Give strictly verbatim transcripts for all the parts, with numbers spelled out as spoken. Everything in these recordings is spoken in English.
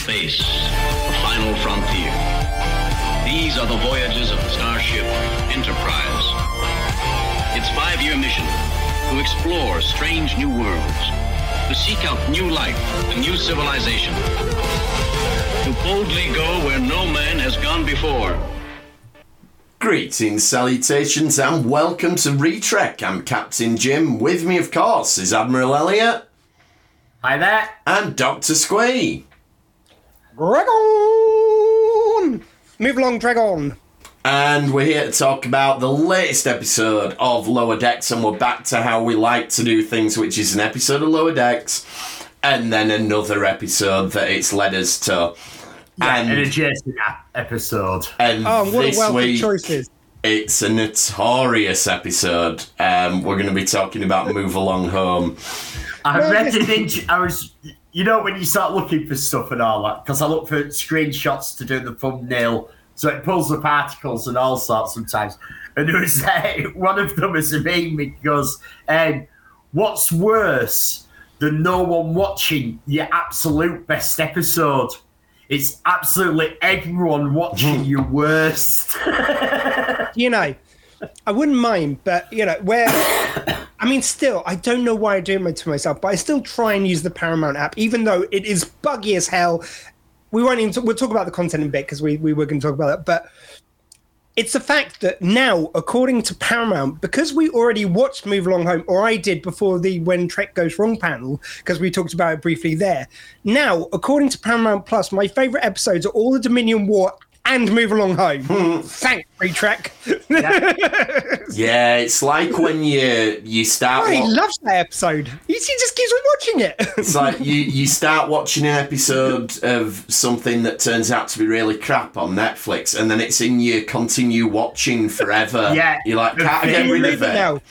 space, the final frontier. These are the voyages of the starship Enterprise. Its five-year mission, to explore strange new worlds, to seek out new life and new civilization, to boldly go where no man has gone before. Greetings, salutations, and welcome to Retrek. I'm Captain Jim. With me, of course, is Admiral Elliot. Hi there. And Doctor Squee. Dragon! Move along, Dragon. And we're here to talk about the latest episode of Lower Decks, and we're back to how we like to do things, which is an episode of Lower Decks, and then another episode that it's led us to. Yeah, and an adjacent episode. And oh, what this a wealth week, of choices. It's a notorious episode. Um, we're going to be talking about Move Along Home. I read an inch. I was, you know, when you start looking for stuff and all that, because I look for screenshots to do the thumbnail, so it pulls up articles and all sorts sometimes. And there was uh, one of them was a meme that goes, um, "What's worse than no one watching your absolute best episode? It's absolutely everyone watching your worst." You know, I wouldn't mind, but you know where. I mean, still, I don't know why I do it to myself, but I still try and use the Paramount app, even though it is buggy as hell. We won't even, t- we'll talk about the content in a bit because we, we were going to talk about it, but it's the fact that now, according to Paramount, because we already watched Move Along Home, or I did before the When Trek Goes Wrong panel, because we talked about it briefly there. Now, according to Paramount Plus, my favourite episodes are all the Dominion War and Move Along Home. Hmm. Thanks, Retrek. Yeah. Yeah, it's like when you you start... Oh, he watch- loves that episode. He, he just keeps on watching it. It's like you, you start watching an episode of something that turns out to be really crap on Netflix, and then it's in you continue watching forever. Yeah. You're like, can't I get rid of it? Now.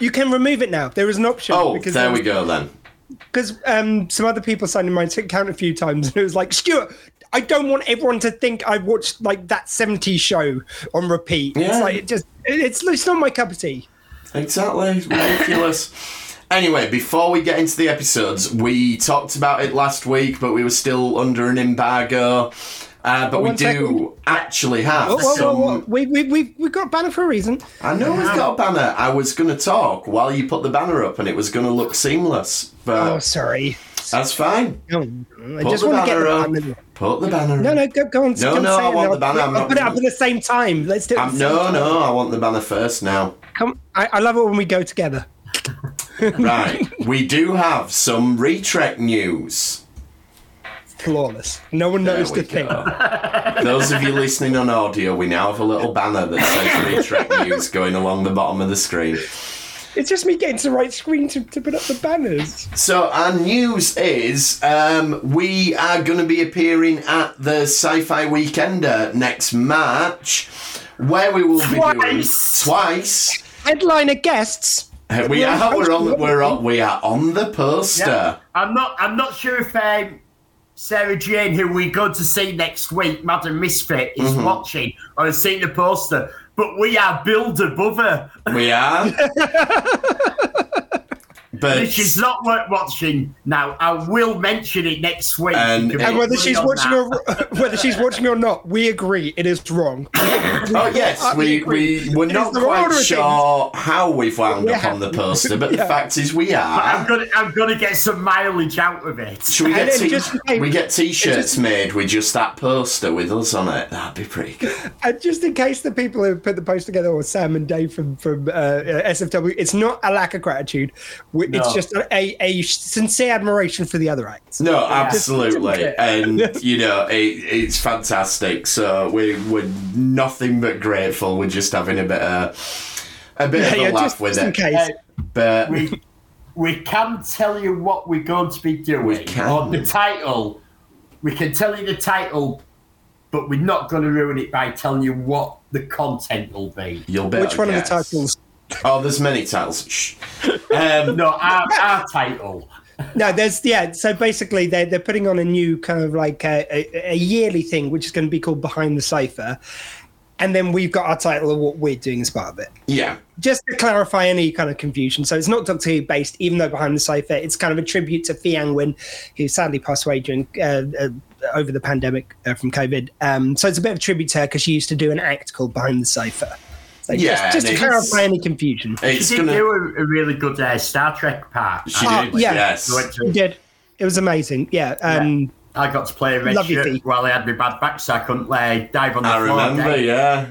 You can remove it now. There is an option. Oh, there we go then. Because um, some other people signed in my account a few times, and it was like, Stuart... I don't want everyone to think I watched like that seventies show on repeat. Yeah. It's like it just it's, it's not my cup of tea. Exactly. It's ridiculous. Anyway, before we get into the episodes, we talked about it last week, but we were still under an embargo. Uh, but oh, we do second. actually have oh, oh, some... Oh, oh, oh. We, we, we've, we've got a banner for a reason. I know we've got a banner. I was going to talk while you put the banner up and it was going to look seamless. But oh, sorry. That's fine. No, I just want to get the banner up. Put the banner up. No, no, go, go on. No, no, I want the banner. I'll put it up at the same time. Let's do it. No, no, I want the banner first now. Come, I, I love it when we go together. Right. We do have some Retrek news. Flawless. No one knows the thing. Those of you listening on audio, we now have a little banner that says Retrek news going along the bottom of the screen. It's just me getting to the right screen to, to put up the banners. So our news is um, we are going to be appearing at the Sci-Fi Weekender next March, where we will twice. be doing twice headliner guests. We are we're on we're on we are on the poster. Yeah. I'm not I'm not sure if um, Sarah Jane, who we go to see next week, Madam Misfit, is mm-hmm. watching or has seen the poster. But we are billed above her. We are. But if she's not watching now, I will mention it next week. And, and whether she's watching that. or whether she's watching or not, we agree it is wrong. Oh yes, I we we we're it not quite sure how we've wound yeah. up on the poster, but yeah. the fact is we are. But I'm gonna I'm gonna get some mileage out of it. Should we get t- just, we get t-shirts just, made with just that poster with us on it? That'd be pretty good. And just in case the people who put the post together, or Sam and Dave from from uh, S F W, it's not a lack of gratitude. We, no. It's just a, a sincere admiration for the other acts. No, absolutely. And, you know, it, it's fantastic. So we, we're nothing but grateful. We're just having a bit of a, bit yeah, of a yeah, laugh just, with just it. In case. Uh, but we, we can tell you what we're going to be doing. We can. Or the title. We can tell you the title, but we're not going to ruin it by telling you what the content will be. You'll better Which one guess. Of the titles? Oh, there's many titles. Shh. Um, no, our, our title. No, there's, yeah, so basically they're, they're putting on a new kind of like a, a, a yearly thing, which is going to be called Behind the Cipher. And then we've got our title of what we're doing as part of it. Yeah. Just to clarify any kind of confusion. So it's not Doctor Who based, even though Behind the Cipher, it's kind of a tribute to Fiangwin, who sadly passed away during uh, uh, over the pandemic uh, from COVID. Um, so it's a bit of a tribute to her because she used to do an act called Behind the Cipher. So yeah, just, just to clarify any confusion. She did gonna... do a, a really good uh, Star Trek part. She oh, did, yeah. yes. She did. It was amazing, yeah. Um, yeah. I got to play a red shirt feet. while I had my bad back, so I couldn't lay, dive on the I floor. I remember, day. yeah.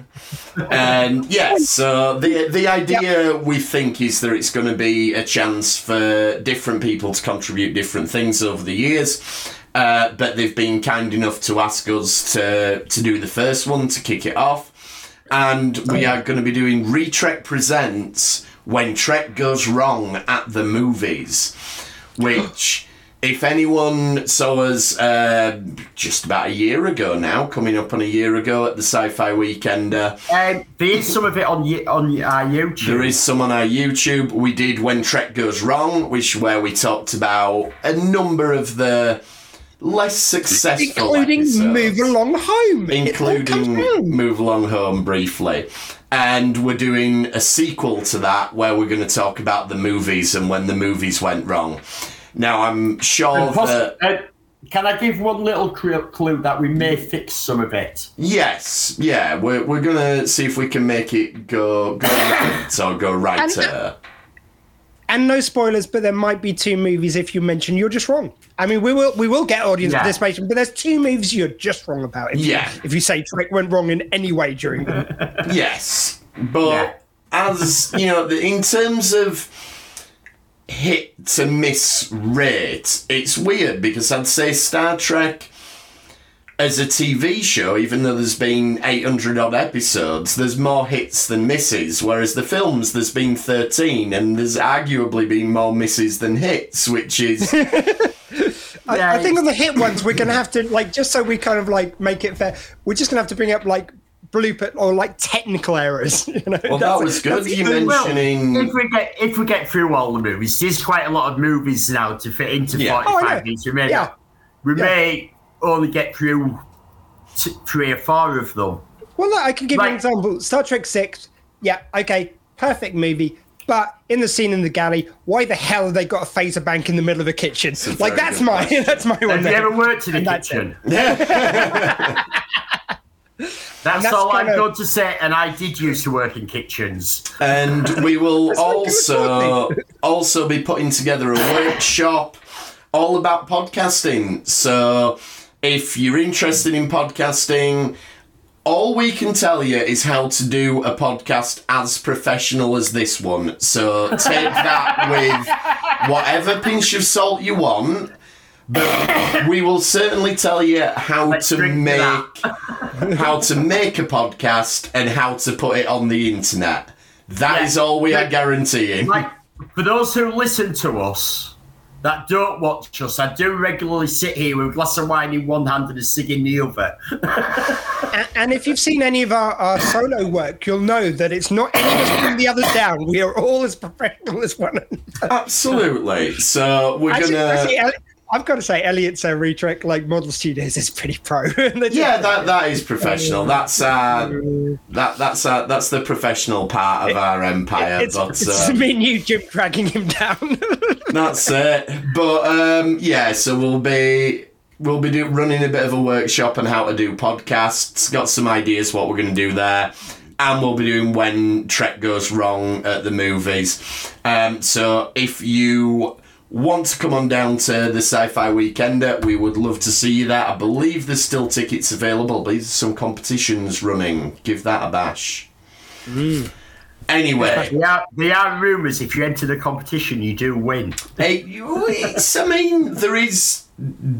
And um, yeah, so the the idea yep. we think is that it's going to be a chance for different people to contribute different things over the years, uh, but they've been kind enough to ask us to, to do the first one, to kick it off. And we are going to be doing Retrek Presents When Trek Goes Wrong at the Movies, which... If anyone saw us uh, just about a year ago now, coming up on a year ago at the Sci-Fi Weekender. Um, there is some of it on on our YouTube. There is some on our YouTube. We did When Trek Goes Wrong, which where we talked about a number of the less successful including episodes. Move Along Home. Including Move Along Home briefly. And we're doing a sequel to that where we're going to talk about the movies and when the movies went wrong. Now, I'm sure poss- that... Uh, can I give one little clue that we may fix some of it? Yes, yeah. We're we're going to see if we can make it go, go right or go righter. And, and no spoilers, but there might be two movies if you mention you're just wrong. I mean, we will we will get audience yeah. participation, but there's two movies you're just wrong about if, yeah. you, if you say Trek went wrong in any way during them. Yes, but yeah. as, you know, in terms of... hit to miss rate, it's weird because I'd say Star Trek as a T V show, even though there's been eight hundred odd episodes, there's more hits than misses, whereas the films there's been thirteen and there's arguably been more misses than hits, which is I, I think on the hit ones we're gonna have to, like, just so we kind of like make it fair, we're just gonna have to bring up like blooper or like technical errors. You know? Well, that was good. You mentioning well, if we get if we get through all the movies, there's quite a lot of movies now to fit into yeah. forty-five oh, minutes. We may, yeah. we yeah. may only get through t- three or four of them. Well, look, I can give like, you an example. Star Trek Six. Yeah, okay, perfect movie. But in the scene in the galley, why the hell have they got a phaser bank in the middle of a kitchen? That's like that's my question. That's my one. Have there. You ever worked in and a kitchen? Yeah. That's, that's all I'm of... going to say, and I did used to work in kitchens. And we will also also be putting together a workshop all about podcasting. So if you're interested in podcasting, all we can tell you is how to do a podcast as professional as this one. So take that with whatever pinch of salt you want. But we will certainly tell you how Let's to make how to make a podcast and how to put it on the internet. That yeah. is all we but, are guaranteeing. Like, for those who listen to us that don't watch us, I do regularly sit here with a glass of wine in one hand and a cig in the other. and, and if you've seen any of our, our solo work, you'll know that it's not any of us putting the others down. We are all as professional as one another. Absolutely. So we're going to... I've got to say, Elliot's uh, Retrek like model studios is pretty pro. yeah, that that is professional. That's uh, that that's uh, that's the professional part of it, our empire. It's, but, it's uh, me and you, Jim, dragging him down. That's it. But um, yeah, so we'll be we'll be do, running a bit of a workshop on how to do podcasts. Got some ideas what we're going to do there. And we'll be doing When Trek Goes Wrong at the Movies. Um, so if you... want to come on down to the Sci-Fi Weekender, we would love to see you there. I believe there's still tickets available, but there's some competitions running. Give that a bash. Mm. Anyway. There are, there are rumours if you enter the competition, you do win. Hey, it's, I mean, there is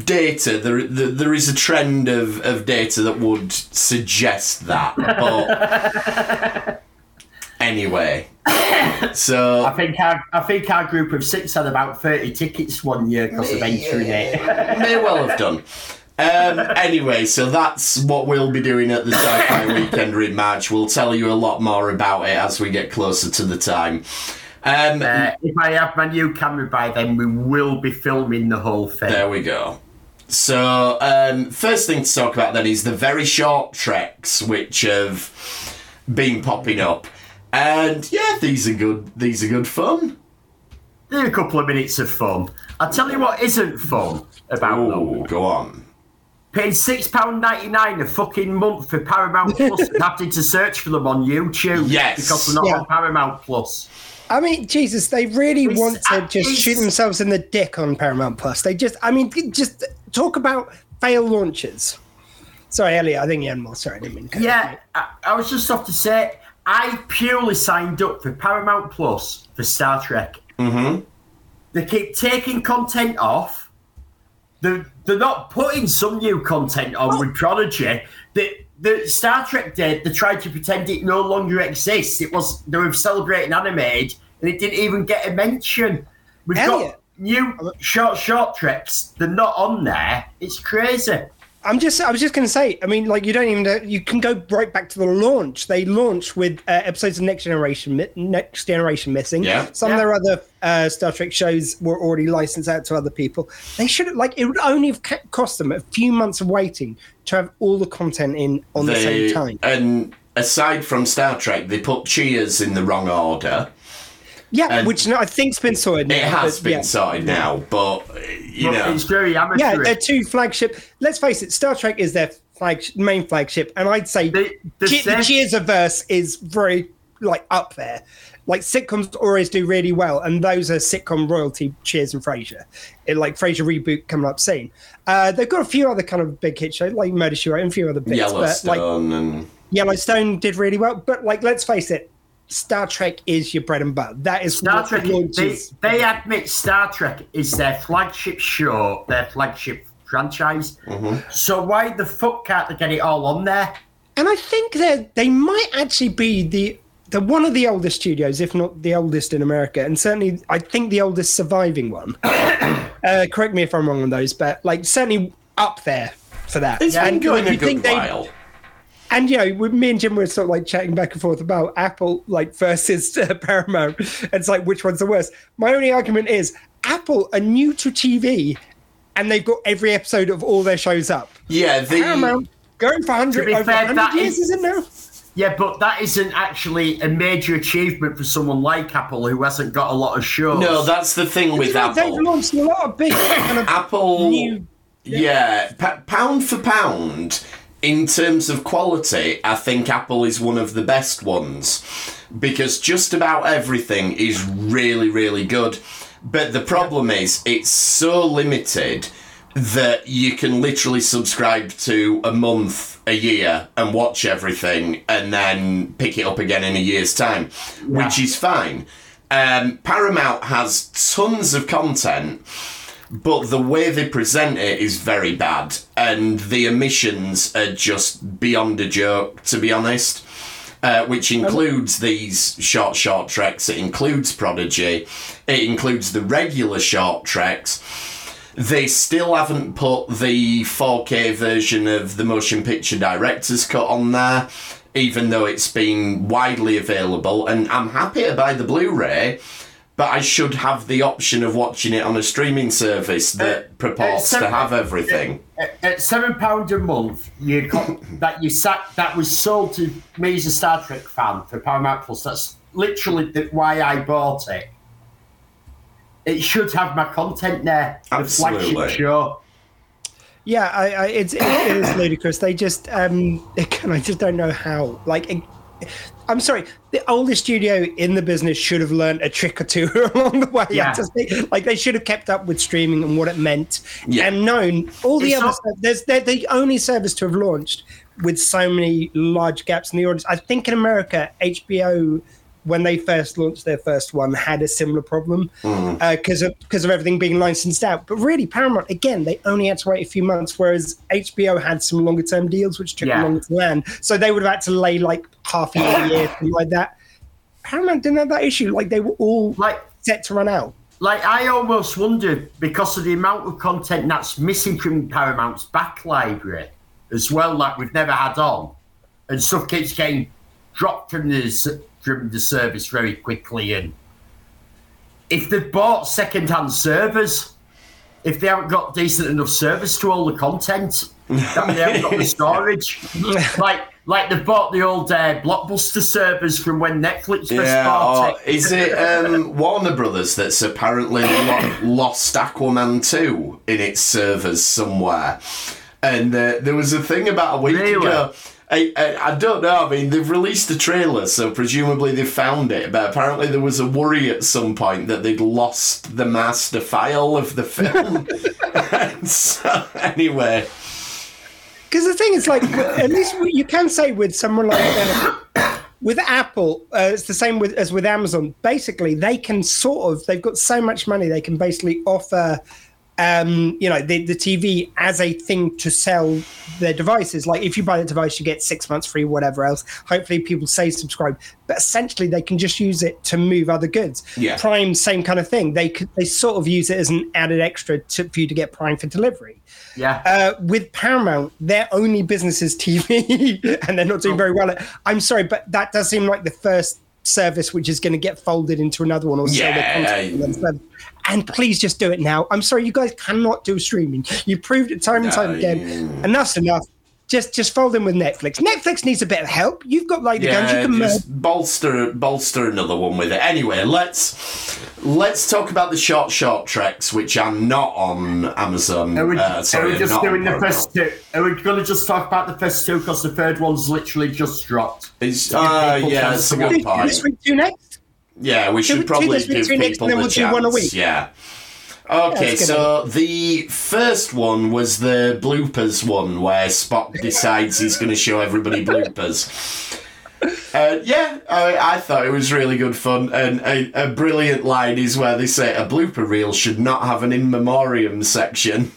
data. There, there, there is a trend of, of data that would suggest that. But... anyway, so I think our I think our group of six had about thirty tickets one year because of entering it. May well have done. Um, anyway, so that's what we'll be doing at the Sci-Fi Weekender in March. We'll tell you a lot more about it as we get closer to the time. Um, uh, if I have my new camera by then, we will be filming the whole thing. There we go. So um, first thing to talk about then is the very short treks which have been popping up. And yeah, these are good. These are good fun. They're a couple of minutes of fun. I'll tell you what isn't fun about them. Oh, go on. Paying six pounds ninety-nine a fucking month for Paramount Plus and having to search for them on YouTube. Yes. Because they're not yeah. on Paramount Plus. I mean, Jesus, they really it's, want to just least... shoot themselves in the dick on Paramount Plus. They just, I mean, just talk about fail launches. Sorry, Elliot, I think you had more. Sorry, I didn't mean to. Yeah, I, I was just off to say, I purely signed up for Paramount Plus for Star Trek. Mm-hmm. They keep taking content off. They're, they're not putting some new content on oh. with Prodigy. The, the Star Trek did, they tried to pretend it no longer exists. It was, they were celebrating animated, and it didn't even get a mention. We've Elliot. got new short, short treks. They're not on there. It's crazy. I'm just. I was just going to say. I mean, like, you don't even. You can go right back to the launch. They launched with uh, episodes of Next Generation, Next Generation missing. Yeah. Some yeah. of their other uh, Star Trek shows were already licensed out to other people. They should have, like, it would only have cost them a few months of waiting to have all the content in on the, the same time. And aside from Star Trek, they put Cheers in the wrong order. Yeah, which no, I think's been sorted now. It has but, been yeah. sorted now, but, you well, know. It's very amateur. Yeah, they're two flagship. Let's face it, Star Trek is their flagship, main flagship, and I'd say the, the, G- the Cheers-averse is very, like, up there. Like, sitcoms always do really well, and those are sitcom royalty, Cheers and Frasier. It, like, Frasier reboot coming up soon. Uh, they've got a few other kind of big hit shows, like Murder, She Wrote, and a few other bits. Yellowstone. But, like, and... Yellowstone did really well, but, like, let's face it, Star Trek is your bread and butter. That is Star Trek. They, they admit Star Trek is their flagship show, their flagship franchise. Mm-hmm. So why the fuck can't they get it all on there? And I think that they might actually be the the one of the oldest studios, if not the oldest in America, and certainly I think the oldest surviving one. uh, correct me if I'm wrong on those, but like certainly up there for that. It's been going a good while. They, And, you know, with me and Jim were sort of, like, chatting back and forth about Apple, like, versus uh, Paramount. It's like, which one's the worst? My only argument is Apple are new to T V and they've got every episode of all their shows up. Yeah, the... Paramount, going for one hundred, over fair, one hundred years, is, isn't there? Yeah, but that isn't actually a major achievement for someone like Apple who hasn't got a lot of shows. No, that's the thing with Apple. They've launched a lot of big kind of Apple, new... Yeah, yeah p- pound for pound... In terms of quality, I think Apple is one of the best ones because just about everything is really, really good. But the problem is it's so limited that you can literally subscribe to a month, a year, and watch everything and then pick it up again in a year's time, wow. which is fine. Um, Paramount has tons of content. But the way they present it is very bad, and the omissions are just beyond a joke, to be honest, uh, which includes these short, short treks. It includes Prodigy. It includes the regular short treks. They still haven't put the four K version of the motion picture director's cut on there, even though it's been widely available, and I'm happy to buy the Blu-ray, but I should have the option of watching it on a streaming service that purports seven, to have everything. At, at seven pounds a month, you got, that you sat, that was sold to me as a Star Trek fan for Paramount Plus. That's literally the, why I bought it. It should have my content there. Absolutely. The flagship show. Yeah, I, I, it's, it, it is ludicrous. They just, um, again, I just don't know how. Like. It, I'm sorry, the oldest studio in the business should have learned a trick or two along the way. Yeah. Like, they should have kept up with streaming and what it meant yeah. and known all the it's other stuff. There's, they're the only service to have launched with so many large gaps in the audience. I think in America, H B O, when they first launched their first one, had a similar problem because mm. uh, of because of everything being licensed out. But really, Paramount, again, they only had to wait a few months, whereas H B O had some longer-term deals, which took yeah. longer to land. So they would have had to lay, like, half a year, year, something like that. Paramount didn't have that issue. Like, they were all like, set to run out. Like, I almost wondered, because of the amount of content that's missing from Paramount's back library as well, like we've never had on, and stuff keeps getting dropped from the... driven the service very quickly in. If they've bought second-hand servers, if they haven't got decent enough service to all the content, that they haven't got the storage. like like they bought the old uh, Blockbuster servers from when Netflix first yeah, bought it. Is it um, Warner Brothers that's apparently lost Aquaman two in its servers somewhere? And uh, there was a thing about a week really? ago. I, I I don't know. I mean, they've released a trailer, so presumably they found it. But apparently there was a worry at some point that they'd lost the master file of the film. And so, anyway. Because the thing is, like, at least you can say with someone like that, with Apple, uh, it's the same with, as with Amazon. Basically, they can sort of, they've got so much money, they can basically offer... Um, you know, the, the T V as a thing to sell their devices. Like, if you buy the device, you get six months free, whatever else. Hopefully people say subscribe. But essentially, they can just use it to move other goods. Yeah. Prime, same kind of thing. They could, they sort of use it as an added extra to, for you to get Prime for delivery. Yeah. Uh, with Paramount, their only business is T V, and they're not doing very well. At, I'm sorry, but that does seem like the first service which is going to get folded into another one or yeah. so. And please just do it now. I'm sorry, you guys cannot do streaming. You proved it time and time uh, again. Yeah. Enough's enough. Just just fold in with Netflix. Netflix needs a bit of help. You've got like the yeah, guns you can just murder. bolster bolster another one with it. Anyway, let's let's talk about the short short treks, which are not on Amazon. Are we, uh, sorry, are we just doing the first two? Are we going to just talk about the first two because the third one's literally just dropped? It's uh, yeah, that's a good point. This week, do next. Yeah, we should do we probably do, do people next, and then we'll the do chance. One a week. Yeah. Okay, yeah, so idea. The first one was the bloopers one where Spock decides he's going to show everybody bloopers. Uh, yeah, I, I thought it was really good fun. And a, a brilliant line is where they say a blooper reel should not have an in memoriam section.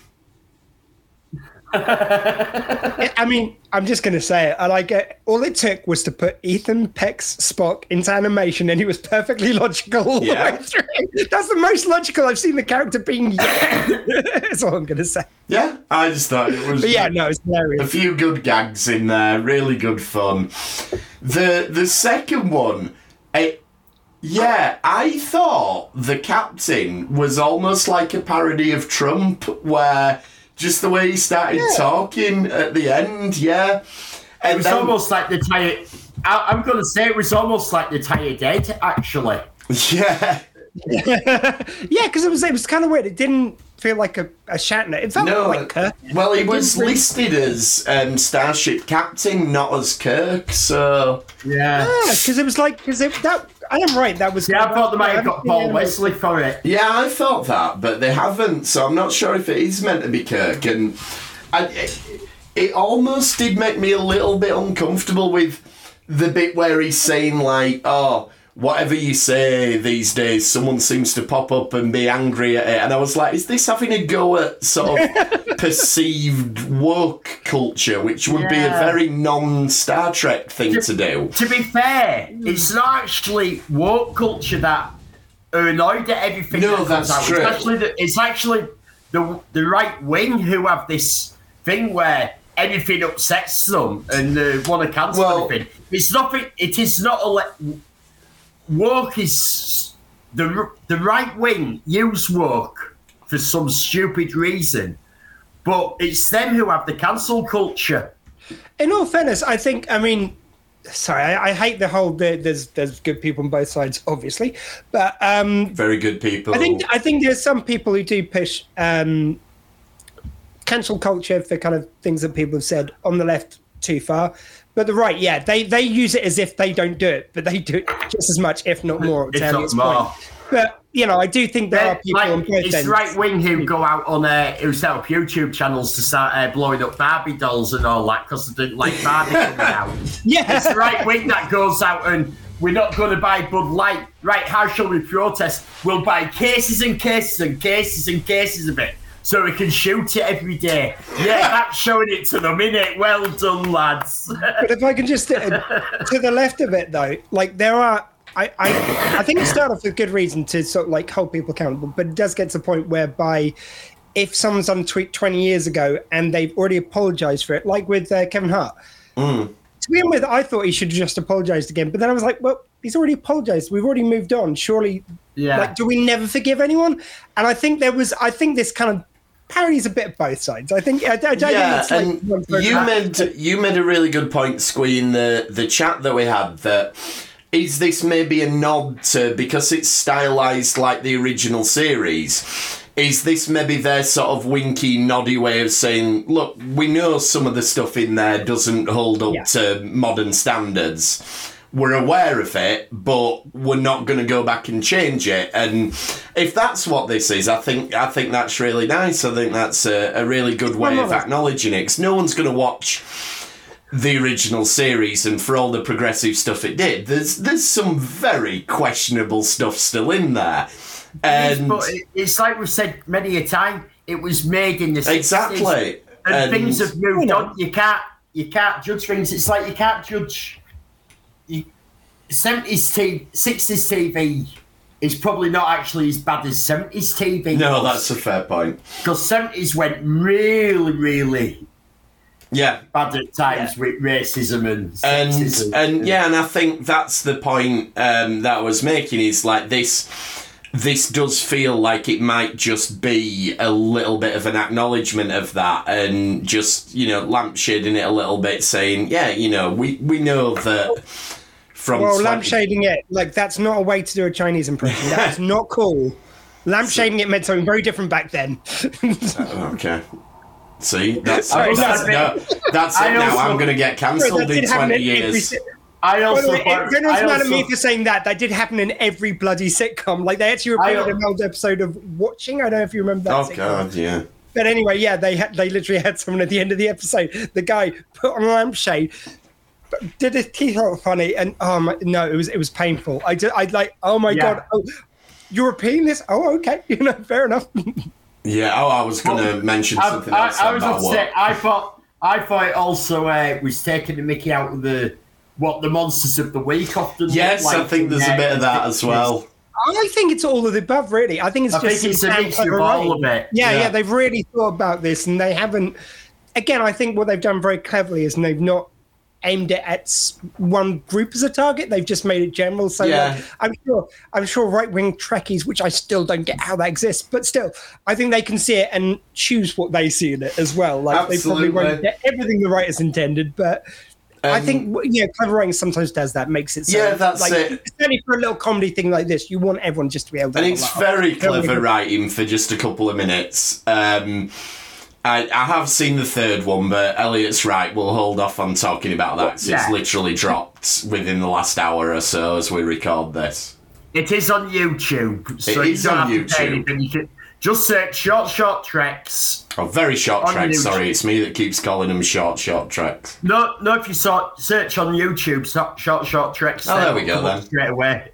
I mean, I'm just going to say it. I like it. All it took was to put Ethan Peck's Spock into animation, and he was perfectly logical all yeah. the way through. That's the most logical I've seen the character being yet. That's all I'm going to say. Yeah, I just thought it was. But yeah, no, it's hilarious. A few good gags in there, really good fun. The the second one, it. Yeah, I thought the captain was almost like a parody of Trump, where. Just the way he started yeah. talking at the end, yeah. And it was then, almost like the tired... I, I'm going to say it was almost like the tired dead, actually. Yeah. yeah, because it was, it was kind of weird. It didn't feel like a, a Shatner. It felt no. like Kirk. Well, he it was really... listed as um, Starship Captain, not as Kirk, so... Yeah. Yeah, because it was like... Because that... I am right, that was... Yeah, I thought they might have got Paul Wesley for it. Yeah, I thought that, but they haven't, so I'm not sure if it is meant to be Kirk. And I, it, it almost did make me a little bit uncomfortable with the bit where he's saying, like, oh, whatever you say these days, someone seems to pop up and be angry at it. And I was like, is this having a go at sort of perceived woke culture, which would yeah. be a very non-Star Trek thing to, to do? To be fair, it's not actually woke culture that are annoyed at everything. No, that that's true. It's actually, the, it's actually the, the right wing who have this thing where... anything upsets them and they want to cancel well, everything. It's nothing. It is not a... Le- woke is the the right wing use woke for some stupid reason, but it's them who have the cancel culture. In all fairness, I think I mean, sorry, I, I hate the whole the, there's there's good people on both sides, obviously, but um, very good people. I think I think there's some people who do push um, cancel culture for kind of things that people have said on the left too far. But the right, yeah, they, they use it as if they don't do it, but they do it just as much, if not more. It's not more. Point. But, you know, I do think there They're, are people like, on both ends. It's right-wing who go out on, uh, who set up YouTube channels to start uh, blowing up Barbie dolls and all that because they didn't like Barbie coming out. Yeah. It's the right-wing that goes out and we're not going to buy Bud Light. Right, how shall we protest? We'll buy cases and cases and cases and cases of it. So we can shoot it every day. Yeah, that's showing it to them, innit? Well done, lads. But if I can just... Uh, to the left of it, though, like, there are... I, I, I think it started off with good reason to sort of, like, hold people accountable, but it does get to the point whereby if someone's done a tweet twenty years ago and they've already apologised for it, like with uh, Kevin Hart, mm. to begin with, I thought he should have just apologised again, but then I was like, well, he's already apologised. We've already moved on. Surely, yeah. like, do we never forgive anyone? And I think there was... I think this kind of... Parodies a bit of both sides. I think. I, I don't yeah, think it's like and you made you made a really good point, Squee, in the the chat that we had. That is this maybe a nod to because it's stylized like the original series. Is this maybe their sort of winky, noddy way of saying, look, we know some of the stuff in there doesn't hold up yeah. to modern standards. We're aware of it, but we're not going to go back and change it. And if that's what this is, I think I think that's really nice. I think that's a, a really good way of acknowledging it. Because no one's going to watch the original series, and for all the progressive stuff it did, there's there's some very questionable stuff still in there. And it is, but it's like we've said many a time, it was made in the sixties. Exactly. And, and things have moved on. You can't you can't judge things. It's like you can't judge. seventies T V, sixties T V is probably not actually as bad as seventies T V. No, that's a fair point. Because seventies went really, really yeah. bad at times yeah. with racism and sexism. And, and, and yeah, and I think that's the point um, that I was making, is like this... This does feel like it might just be a little bit of an acknowledgement of that, and just, you know, lampshading it a little bit, saying, yeah, you know, we, we know that from... Well, slightly- lampshading it, like, that's not a way to do a Chinese impression. That's not cool. Lampshading it meant something very different back then. Okay. See? That's, Sorry, that's, that's, no, that's it now. I'm going to get cancelled in twenty years. I also. Well, it didn't matter me for saying that. That did happen in every bloody sitcom. Like, they actually recorded an old episode of Watching. I don't know if you remember that. Oh sitcom. God, yeah. But anyway, yeah, they had, they literally had someone at the end of the episode. The guy put on a lampshade, did his teeth look funny, and oh my, no, it was it was painful. I did. I like. Oh my yeah. god. Oh, you're repeating this? Oh, okay. You know, fair enough. Yeah. Oh, I was going to well, mention I, something I, else. I, I was upset. I thought. I thought it also uh, was taking the Mickey out of the. What the monsters of the week often yes like I think there's a bit of that as well. I think it's all of the above, really. I think it's I just think it's a mixture of all of it. Yeah, yeah yeah they've really thought about this, and they haven't. Again, I think what they've done very cleverly is they've not aimed it at one group as a target. They've just made it general, so yeah. like, I'm sure I'm sure right-wing Trekkies, which I still don't get how that exists, but still I think they can see it and choose what they see in it as well. Like Absolutely. They probably won't get everything the writers intended, but Um, I think, yeah, clever writing sometimes does that, makes it so. Yeah, that's like, it. Especially for a little comedy thing like this, you want everyone just to be able to... And it's like, very oh, clever writing for just a couple of minutes. Um, I, I have seen the third one, but Elliot's right, we'll hold off on talking about that, because yeah. it's literally dropped within the last hour or so as we record this. It is on YouTube. So it is on YouTube. You can just search Short Short Treks. Oh, very short treks, sorry. It's me that keeps calling them short, short treks. No, no. If you sort, search on YouTube, short, short treks. Oh, there we go then. Straight away.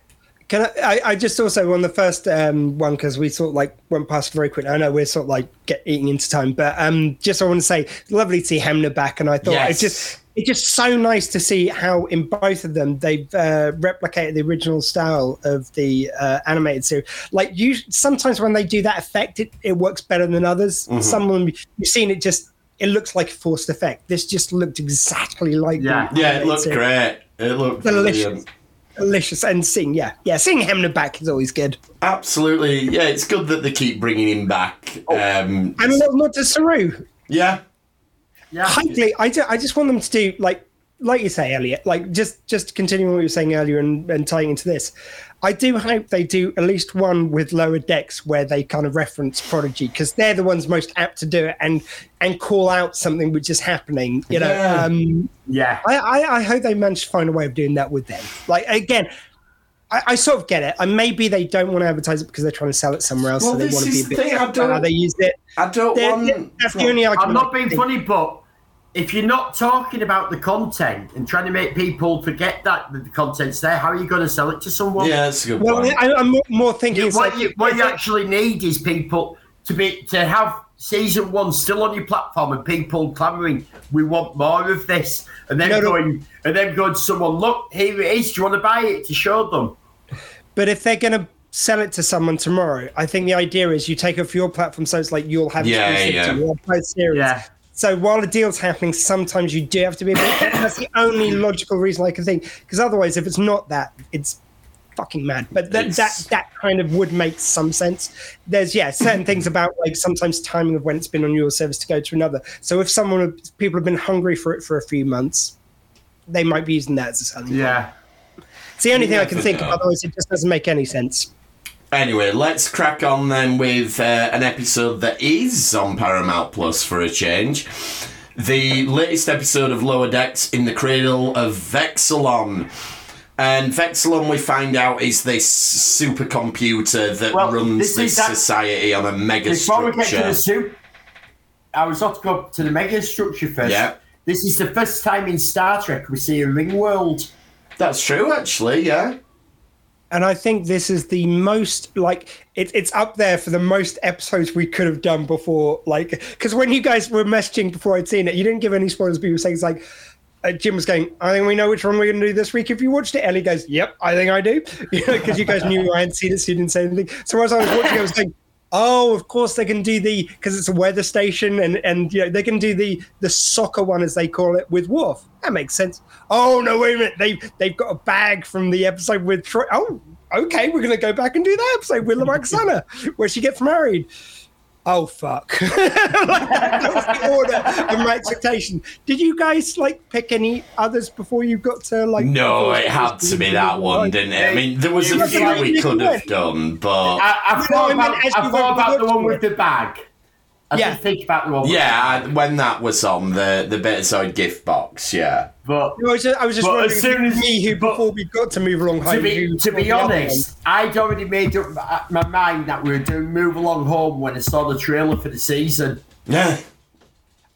Can I, I just also on the first um, one, because we sort of like went past very quickly. I know we're sort of like get, eating into time, but um, just I want to say, lovely to see Hamner back. And I thought yes. it's just it's just so nice to see how in both of them they've uh, replicated the original style of the uh, animated series. Like you, sometimes when they do that effect, it, it works better than others. Mm-hmm. Some of them, you've seen it just, it looks like a forced effect. This just looked exactly like that. Yeah. yeah, it looked great. It looked delicious. Brilliant. Delicious and sing, yeah, yeah. Seeing Hemner back is always good. Absolutely, yeah. It's good that they keep bringing him back. Um, and a little nod to Saru. Yeah, yeah. Hopefully, I do, I just want them to do like, like you say, Elliot. Like just, just continuing what we were saying earlier and, and tying into this. I do hope they do at least one with Lower Decks where they kind of reference Prodigy, because they're the ones most apt to do it and and call out something which is happening. You know, yeah. Um, yeah. I, I, I hope they manage to find a way of doing that with them. Like again, I, I sort of get it. And maybe they don't want to advertise it because they're trying to sell it somewhere else. Well, so they want to be a bit about how they use it. I don't they're, want. They're, that's well, the only argument. I'm not being funny, but if you're not talking about the content and trying to make people forget that the content's there, how are you going to sell it to someone? Yeah, that's a good well, point. I, I'm more thinking... Yeah, what like, you, what you like, actually need is people to be to have season one still on your platform and people clamouring, we want more of this, and then no, going and then going to someone, look, here it is, do you want to buy it, to show them? But if they're going to sell it to someone tomorrow, I think the idea is you take it for your platform, so it's like you'll have... Yeah, yeah. To your post series. Yeah. So while the deal's happening, sometimes you do have to be a bit... That's the only logical reason I can think. Because otherwise, if it's not that, it's fucking mad. But th- that that kind of would make some sense. There's, yeah, certain things about, like, sometimes timing of when it's been on your service to go to another. So if someone, people have been hungry for it for a few months, they might be using that as a selling point. Yeah. It's the only thing I can think of. Otherwise, it just doesn't make any sense. Anyway, let's crack on then with uh, an episode that is on Paramount Plus for a change. The latest episode of Lower Decks, In the Cradle of Vexilon. And Vexilon, we find out, is this supercomputer that well, runs this, this that, society on a mega structure. Before we get to the suit, I was off to go to the mega structure first. Yeah. This is the first time in Star Trek we see a ring world. That's true, actually, yeah. And I think this is the most, like, it, it's up there for the most episodes we could have done before. Like, because when you guys were messaging before I'd seen it, you didn't give any spoilers, but you were saying, it's like, uh, Jim was going, I think we know which one we're going to do this week. If you watched it, Ellie goes, yep, I think I do. You know, because you guys knew I hadn't seen it, so you didn't say anything. So as I was watching, I was going, oh, of course they can do the, because it's a weather station, and, and you know, they can do the the soccer one, as they call it, with Worf. That makes sense. Oh, no, wait a minute. They've, they've got a bag from the episode with Troy. Oh, okay, we're going to go back and do that episode with Roxana, where she gets married. Oh, fuck. Like, that, that was the order of my expectation. Did you guys, like, pick any others before you got to, like... No, it had to be that one, like, didn't it? I mean, there was a few like we could have done, but... I, I thought about, I thought about the one with the bag. I yeah. didn't think about the one with yeah, the bag. Yeah, when that was on, the, the Betazoid gift box, yeah. But I was just, I was just wondering, as soon as me, who, but, before we got to Move Along Home... To be, to be honest, I'd already made up my mind that we were doing Move Along Home when I saw the trailer for the season. Yeah.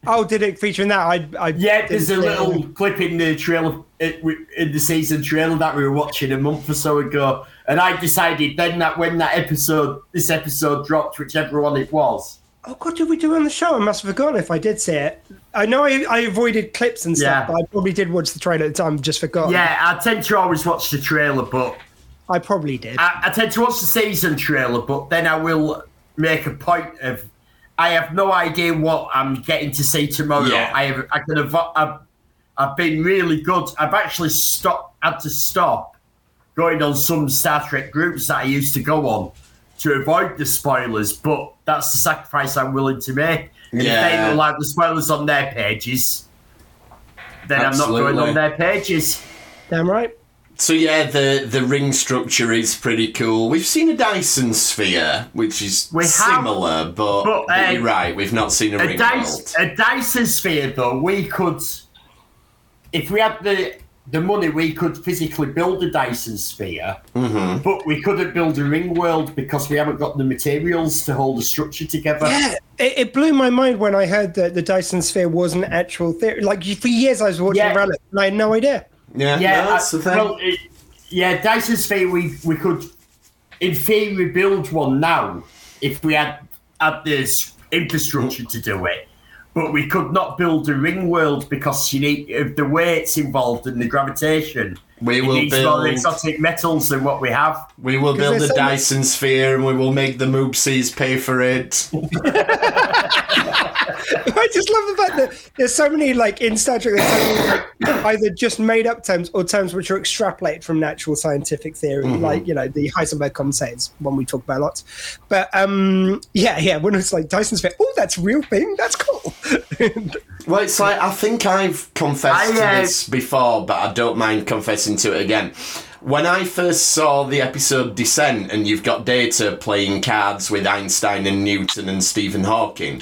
Oh, did it feature in that? I, I yeah, there's a little it. clip in the trailer, in the season trailer that we were watching a month or so ago, and I decided then that when that episode, this episode dropped, whichever one it was... Oh, God, did we do it on the show? I must have forgotten if I did see it. I know I, I avoided clips and stuff, yeah. but I probably did watch the trailer at the time, just forgot. Yeah, I tend to always watch the trailer, but... I probably did. I, I tend to watch the season trailer, but then I will make a point of... I have no idea what I'm getting to see tomorrow. Yeah. I have, I could have, I've, I've been really good. I've actually stopped, had to stop going on some Star Trek groups that I used to go on to avoid the spoilers, but that's the sacrifice I'm willing to make. And yeah. if they don't like the spoilers on their pages, then Absolutely. I'm not going on their pages. Damn right. So yeah, the, the ring structure is pretty cool. We've seen a Dyson sphere, which is we similar, have, but, but uh, you're right, we've not seen a, a ring Dyson, world. A Dyson sphere, though, we could, if we had the the money, we could physically build a Dyson sphere, mm-hmm. but we couldn't build a ring world because we haven't got the materials to hold the structure together. Yeah, it, it blew my mind when I heard that the Dyson sphere was an actual theory. Like, for years I was watching yeah. Relic, and I had no idea. Yeah, yeah no, that's I, the thing. Well, it, yeah, Dyson sphere, we, we could, in theory, build one now if we had, had this infrastructure to do it. But we could not build a ring world because you need of the weights involved and the gravitation. We will needs build more exotic metals than what we have. We will build a Dyson much... sphere, and we will make the Moopsies pay for it. I just love the fact that there's so many, like, in Star Trek, there's so many, like, either just made up terms or terms which are extrapolated from natural scientific theory, mm-hmm. like, you know, the Heisenberg condensate is one we talk about a lot. But um, yeah, yeah, when it's like Dyson sphere, oh, that's a real thing, that's cool. Well, it's like, I think I've confessed I, uh, to this before, but I don't mind confessing to it again. When I first saw the episode Descent, and you've got Data playing cards with Einstein and Newton and Stephen Hawking,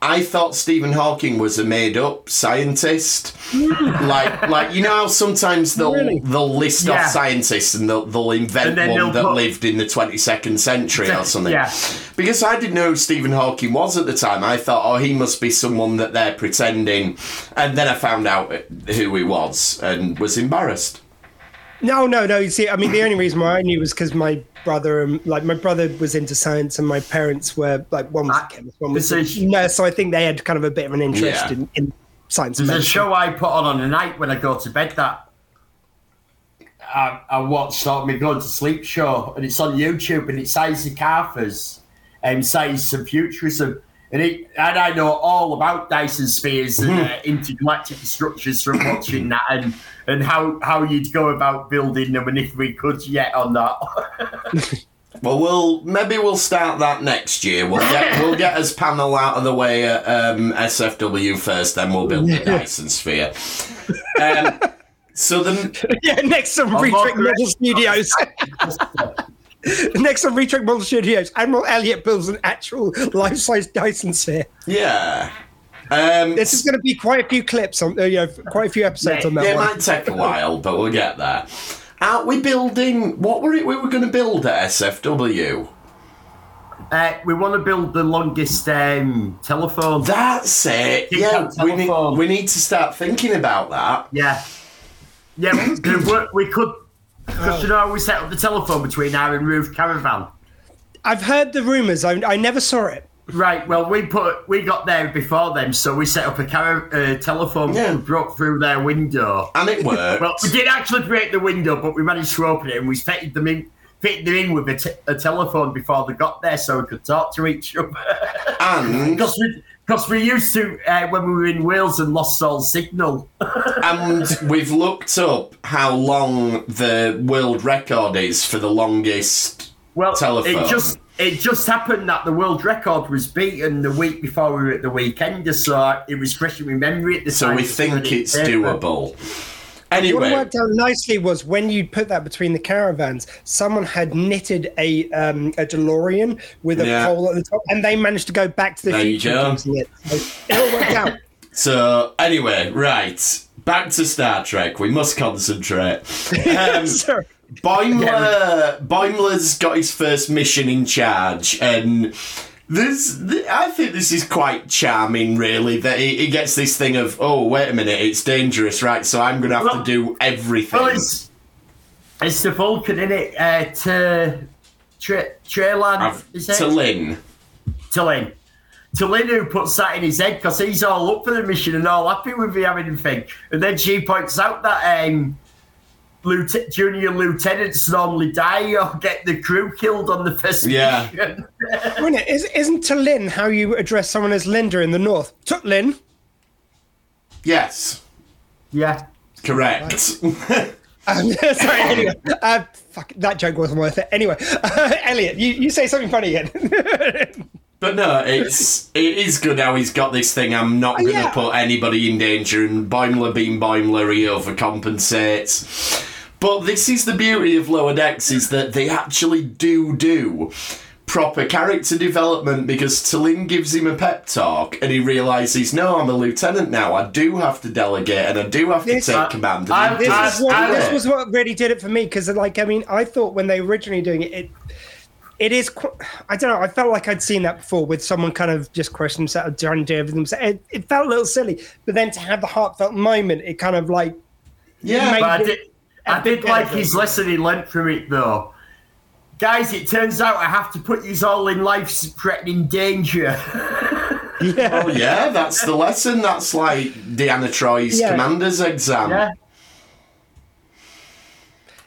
I thought Stephen Hawking was a made-up scientist. Yeah. Like, like you know how sometimes they'll really? they'll list yeah. off scientists and they'll, they'll invent and one they'll that put... lived in the twenty-second century or something? Yeah. Because I didn't know who Stephen Hawking was at the time. I thought, oh, he must be someone that they're pretending. And then I found out who he was and was embarrassed. No, no, no. You see, I mean, the only reason why I knew was because my brother, um, like, my brother was into science, and my parents were, like, one was a chemist, one was a nurse, so I think they had kind of a bit of an interest yeah. in, in science. There's a show I put on on a night when I go to bed that I, I watched, like, my going to sleep show, and it's on YouTube, and it's Isaac Arthur's um, Science and Futurism, and, it, and I know all about Dyson spheres and uh, intergalactic structures from watching that, and and how, how you'd go about building them, and if we could yet or not. Well, we'll maybe we'll start that next year. We'll get we'll get his panel out of the way at um, S F W first, then we'll build the Dyson sphere. Um, so the yeah, next some Retrek Model Studios. Next on Retrek Model Studios, Admiral Elliot builds an actual life-size Dyson sphere. Yeah. Um, this is going to be quite a few clips, on, you know, quite a few episodes yeah, on that yeah, one. It might take a while, but we'll get there. Aren't we building... What were it we were going to build at S F W? Uh, we want to build the longest um, telephone. That's it. Yeah, we need, we need to start thinking about that. Yeah. Yeah, we, we could... Because, you know, how we set up the telephone between our and Roof Caravan. I've heard the rumours. I, I never saw it. Right, well, we put we got there before them, so we set up a car- uh, telephone yeah. and broke through their window. And it worked. Well, we did actually break the window, but we managed to open it, and we fitted them in, fitted them in with a, t- a telephone before they got there so we could talk to each other. And... Because we used to, uh, when we were in Wales and lost all signal. And we've looked up how long the world record is for the longest well, telephone. It just it just happened that the world record was beaten the week before we were at the Weekender, so it was fresh in my memory at the so time. So we think it's doable. Anyway. What worked out nicely was when you put that between the caravans, someone had knitted a um, a DeLorean with a yeah. pole at the top, and they managed to go back to the there future using it. So it all worked out. So, anyway, right. Back to Star Trek. We must concentrate. Um, Sorry. Boimler, Boimler's got his first mission in charge, and... This, th- I think this is quite charming, really, that he, he gets this thing of, oh, wait a minute, it's dangerous, right, so I'm going to have well, to do everything. Well, it's, it's the Vulcan, isn't it? Uh, to tra- Treylan, is it? To Lynn. To Lynn. To Lynn, who puts that in his head, because he's all up for the mission and all happy with the having thing. And then she points out that... um. Lute- junior lieutenants normally die or get the crew killed on the first yeah. mission. Isn't to Lynn how you address someone as Linda in the North? To Lynn? Yes. Yeah. Correct. Right. um, sorry, anyway. Uh, fuck, that joke wasn't worth it. Anyway, uh, Elliot, you, you say something funny again. But no, it's it is good how he's got this thing. I'm not going to yeah. put anybody in danger, and Boimler being Boimler, he overcompensates. But this is the beauty of Lower Decks, is that they actually do do proper character development, because T'Lyn gives him a pep talk and he realises, no, I'm a lieutenant now. I do have to delegate and I do have this, to take uh, command. Of I, this, I, is what, I, this was what really did it for me, because, like, I mean, I thought when they were originally doing it... it It is, I don't know, I felt like I'd seen that before with someone kind of just questioning themselves, trying to do everything. It, it felt a little silly, but then to have the heartfelt moment, it kind of like... Yeah, but I did, I did like his lesson he learnt from it, though. Guys, it turns out I have to put you all in life-threatening danger. Yeah. Oh, yeah, that's the lesson. That's like Deanna Troy's yeah. commander's exam. Yeah.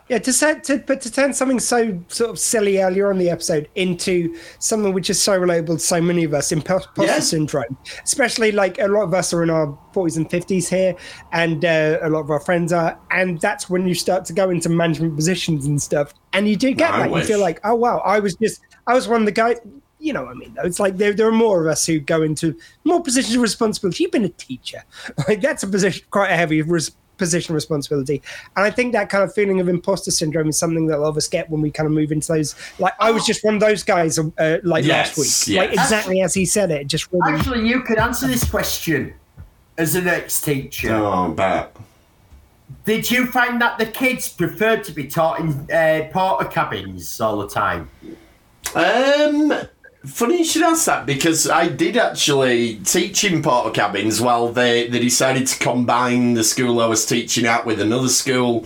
Yeah, to, set, to but to turn something so sort of silly earlier on in the episode into something which is so relatable to so many of us, imposter yeah. syndrome. Especially, like, a lot of us are in our forties and fifties here, and uh, a lot of our friends are, and that's when you start to go into management positions and stuff, and you do get no, that. You feel like, oh, wow, I was just, I was one of the guys, you know what I mean, though. It's like there, there are more of us who go into more positions of responsibility. You've been a teacher. Like, that's a position, quite a heavy responsibility. position responsibility, and I think that kind of feeling of imposter syndrome is something that a lot of us get when we kind of move into those. Like, I was just one of those guys, uh, like yes, last week, yes. like exactly actually, as he said it. Just really... actually, you could answer this question as an ex-teacher. Oh, but did you find that the kids preferred to be taught in uh, porta cabins all the time? Um. Funny you should ask that, because I did actually teach in porta cabins while they, they decided to combine the school I was teaching at with another school.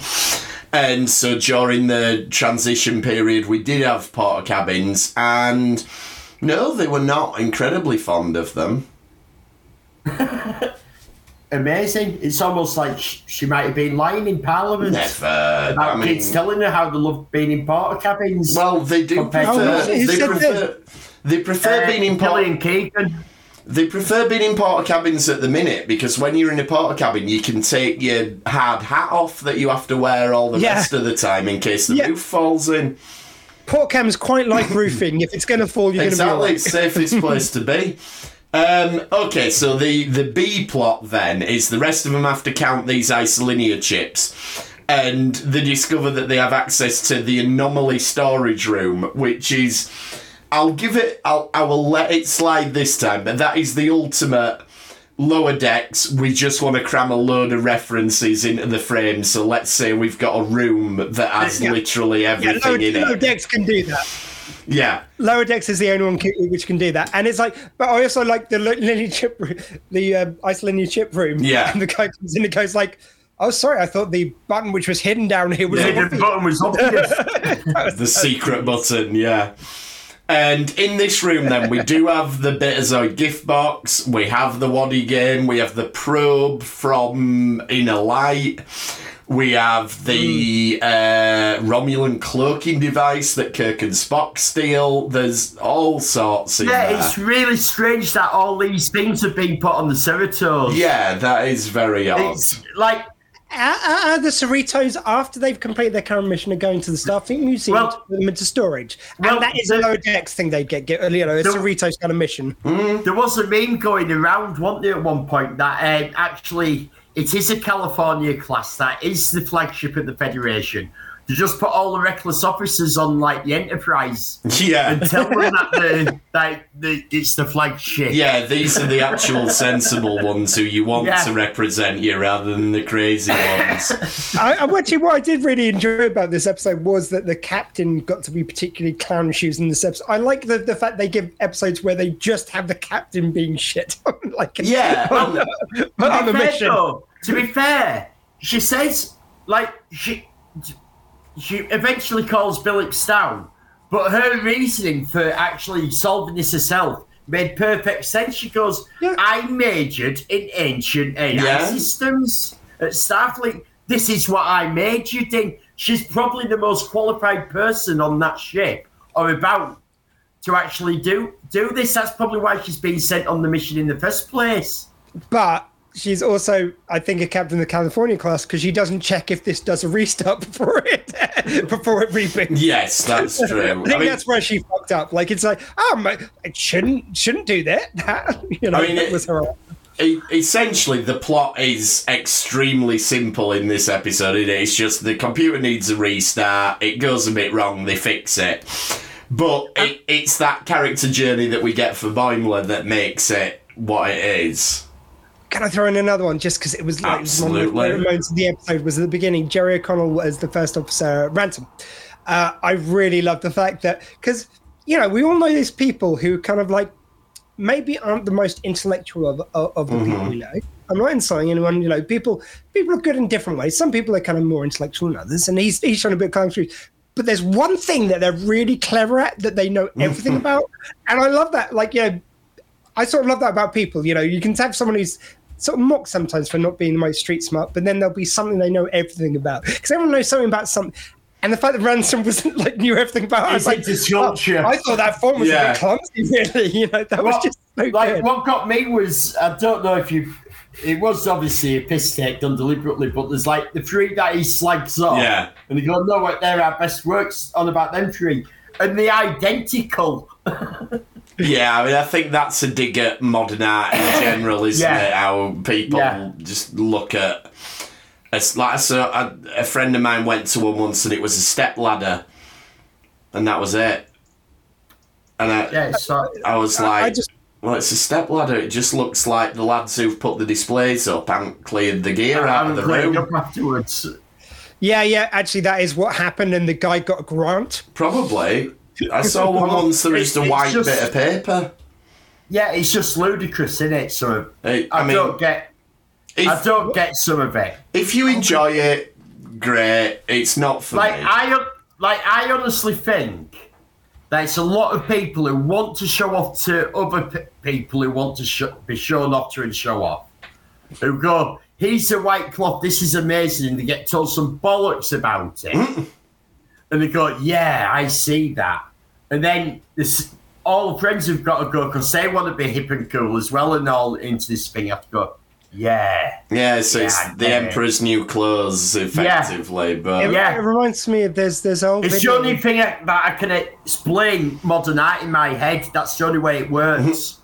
And so during the transition period, we did have porta cabins. And no, they were not incredibly fond of them. Amazing. It's almost like she might have been lying in Parliament. Never. About I mean, kids telling her how they love being in porta cabins. Well, they do prefer... They prefer They prefer uh, being in porta. They prefer being in porta cabins at the minute, because when you're in a porta cabin, you can take your hard hat off that you have to wear all the yeah. rest of the time in case the yeah. roof falls in. Porta cam is quite like roofing. If it's going to fall, you're exactly. going to be all right. It's the safest place to be. Um, okay, so the the B plot then is the rest of them have to count these isolinear chips. and they discover that they have access to the anomaly storage room, which is, I'll give it, I'll, I will let it slide this time, but that is the ultimate Lower Decks. We just want to cram a load of references into the frame, so let's say we've got a room that has yeah. literally everything yeah, lower, in it. Lower Decks can do that. Yeah. Lower Decks is the only one which can do that. And it's like, but I also like the linear chip, the uh, Icelandic chip room. Yeah. And the guy comes in and goes like, oh, sorry, I thought the button which was hidden down here was yeah, obvious. The button was obvious. was the secret button, yeah. And in this room, then, we do have the Betazoid gift box, we have the Waddy game, we have the probe from Inner Light, we have the mm. uh, Romulan cloaking device that Kirk and Spock steal. There's all sorts in yeah, there. Yeah, it's really strange that all these things have been put on the Cerritos. Yeah, that is very odd. It's like... Are, are, are the Cerritos, after they've completed their current mission, are going to the Starfleet Museum well, to put them into storage? And well, that is the, a Lower Decks thing they'd get, get you know, a Cerritos kind of mission. There was a meme going around, wasn't there, at one point, that um, actually it is a California class that is the flagship of the Federation. They just put all the reckless officers on, like, the Enterprise. Yeah. And tell them that, the, that the, it's the flagship. Yeah, these are the actual sensible ones who you want yeah. to represent you rather than the crazy ones. I, actually, what I did really enjoy about this episode was that the captain got to be particularly clown shoes in this episode. I like the, the fact they give episodes where they just have the captain being shit on, like, yeah, on, on, on, on the mission. Though, to be fair, she says, like, she... She eventually calls Billups down, but her reasoning for actually solving this herself made perfect sense. She goes, yeah. I majored in ancient A I yeah. systems at Starfleet. This is what I majored in. She's probably the most qualified person on that ship or about to actually do, do this. That's probably why she's been sent on the mission in the first place. But... she's also, I think, a captain of the California class because she doesn't check if this does a restart before it before it reboots. Yes, that's true. I think I mean, that's where she fucked up. Like it's like, oh, my, it shouldn't shouldn't do that. that you know, I mean, that it, was her. It, essentially, the plot is extremely simple in this episode. Isn't it? It's just the computer needs a restart. It goes a bit wrong. They fix it, but it, it's that character journey that we get for Boimler that makes it what it is. Can I throw in another one just because it was like Absolutely. One of the moments of the episode was at the beginning. Jerry O'Connell as the first officer, Ransom. Uh, I really love the fact that because, you know, we all know these people who kind of like maybe aren't the most intellectual of, of, of the mm-hmm. people we know. I'm not insulting anyone, you know, people people are good in different ways. Some people are kind of more intellectual than others. And he's, he's trying to be a clown through. But there's one thing that they're really clever at that they know everything mm-hmm. about. And I love that. Like, you know, I sort of love that about people. You know, you can have someone who's sort of mocked sometimes for not being the most street smart, but then there'll be something they know everything about because everyone knows something about something. And the fact that Ransom wasn't like knew everything about, it, I was like, oh, I thought that form was yeah. a bit clumsy, really. You know, that what, was just so like good. What got me was I don't know if you. It was obviously a piss take done deliberately, but there's like the three that he slags off, yeah. and they go, no, what they're our best works on about them three, and the identical. Yeah, I mean, I think that's a dig at modern art in general, isn't yeah. it? How people yeah. just look at... A, like, so a, a friend of mine went to one once and it was a stepladder, and that was it. And I, yeah, so, I was like, I just, well, it's a stepladder. It just looks like the lads who've put the displays up and cleared the gear out of the room. Up afterwards. Yeah, yeah, actually, that is what happened, and the guy got a grant. Probably. I saw one once that was the white just, bit of paper. Yeah, it's just ludicrous, isn't it? So I, I mean, don't get, if, I don't get some of it. If you enjoy it, great. It's not for like, me. I, like I honestly think there's a lot of people who want to show off to other p- people who want to sh- be shown off to and show off. Who go, here's a white cloth. This is amazing, and they get told some bollocks about it. And they go, yeah, I see that. And then this, all the friends have got to go because they want to be hip and cool as well and all into this thing. Have to go, yeah. Yeah, so yeah, it's the Emperor's New Clothes, effectively. Yeah. But it, yeah. it reminds me of there's there's old. It's video. The only thing that I can explain modern art in my head. That's the only way it works.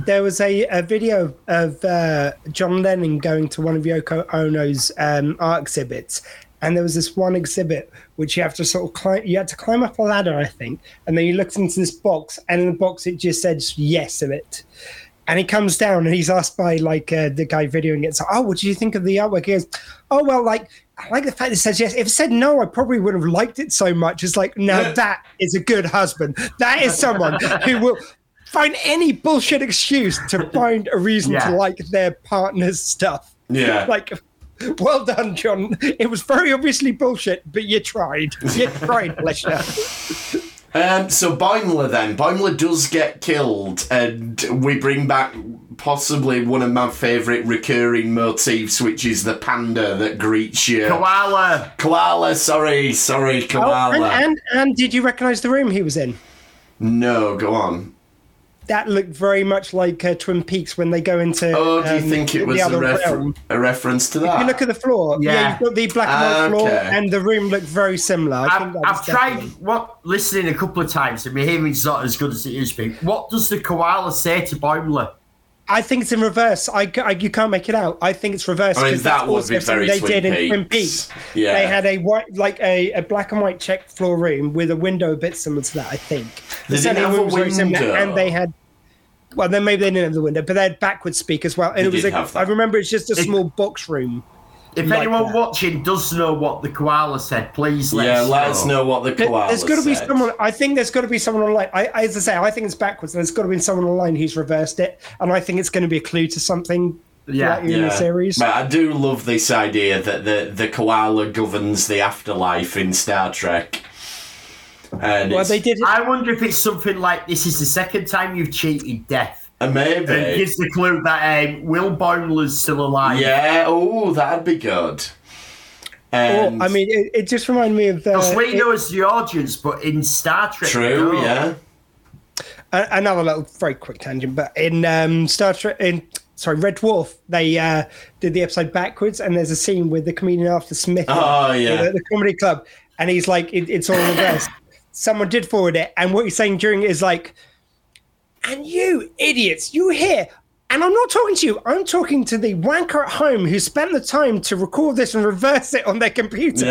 There was a, a video of uh, John Lennon going to one of Yoko Ono's um, art exhibits. And there was this one exhibit which you have to sort of climb, you had to climb up a ladder, I think. And then you looked into this box, and in the box it just said yes in it. And he comes down and he's asked by like uh, the guy videoing it, it's like, oh, what did you think of the artwork? He goes, oh, well, like, I like the fact it says yes. If it said no, I probably wouldn't have liked it so much. It's like, no, that is a good husband. That is someone who will find any bullshit excuse to find a reason yeah. to like their partner's stuff. Yeah. Like, well done, John. It was very obviously bullshit, but you tried. You tried, bless you. Um, so Boimler then. Boimler does get killed, and we bring back possibly one of my favourite recurring motifs, which is the panda that greets you. Koala! Koala, sorry, sorry, koala. Oh, and, and, and did you recognise the room he was in? No, go on. That looked very much like uh, Twin Peaks when they go into... Oh, do you um, think it was a, refer- a reference to that? If you look at the floor, yeah, yeah you've got the black and white okay. floor, and the room looked very similar. I I've, think I've tried what, listening a couple of times, and my hearing's not as good as it used to be. What does the koala say to Boimler? I think it's in reverse. I, I, you can't make it out. I think it's reverse. I mean, that would be very Twin Peaks. They did in Twin Peaks. Yeah. They had a white, like a, a black and white check floor room with a window a bit similar to that, I think. They didn't have a window. And they had, well, then maybe they didn't have the window, but they had backwards speak as well. And it was a, I remember it's just a small box room. If like anyone that. watching does know what the koala said, please let yeah, us know. Yeah, let us know what the koala there's gotta said. There's got to be someone, I think there's got to be someone online. I, as I say, I think it's backwards. There's got to be someone online who's reversed it. And I think it's going to be a clue to something yeah, yeah. in the series. But I do love this idea that the, the koala governs the afterlife in Star Trek. And well, they did it. I wonder if it's something like this is the second time you've cheated death. Maybe. It gives the clue that um, Will Boimler's still alive. Yeah, oh, that'd be good. And oh, I mean, it, it just reminded me of... Because uh, we know as the audience, but in Star Trek... True, no. yeah. Uh, another little, very quick tangent, but in um, Star Trek... in Sorry, Red Dwarf, they uh, did the episode backwards, and there's a scene with the comedian Arthur Smith oh, yeah. at the comedy club, and he's like, it, it's all the best. Someone did forward it, and what he's saying during it is like... And you idiots, you here. And I'm not talking to you. I'm talking to the wanker at home who spent the time to record this and reverse it on their computer.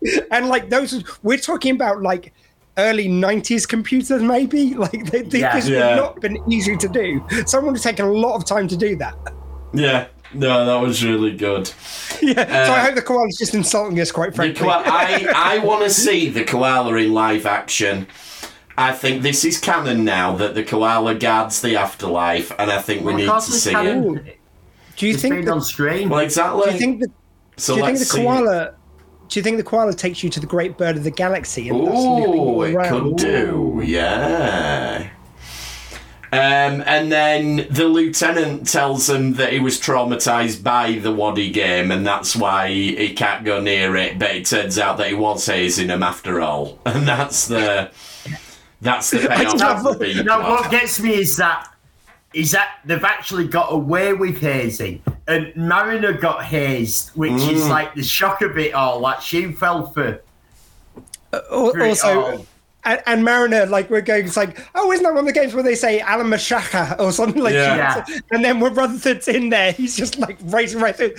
Yeah. And like those, we're talking about like early nineties computers, maybe. Like they, they, yeah, this yeah. would not have been easy to do. Someone would have taken a lot of time to do that. Yeah. No, that was really good. Yeah, uh, so I hope the koala's just insulting us, quite frankly. Koala, I, I want to see the koala in live action. I think this is canon now that the koala guards the afterlife, and I think we well, need to see canon. it. Do you it's think the, on screen? Well, exactly. Do you think the, so do you think the koala? It. Do you think the koala takes you to the great bird of the galaxy? And oh, it could do, yeah. Um, and then the lieutenant tells him that he was traumatised by the Waddy game, and that's why he can't go near it. But it turns out that he was hazing him after all, and that's the. That's the payoff. No, what gets me is that is that they've actually got away with hazing, and Mariner got hazed, which mm. is like the shock of it all. Like she fell for. Uh, also, and, and Mariner, like we're going, it's like, oh, isn't that one of the games where they say Alan Mashaka or something like yeah. that? And then when Rutherford's in there, he's just like racing right through.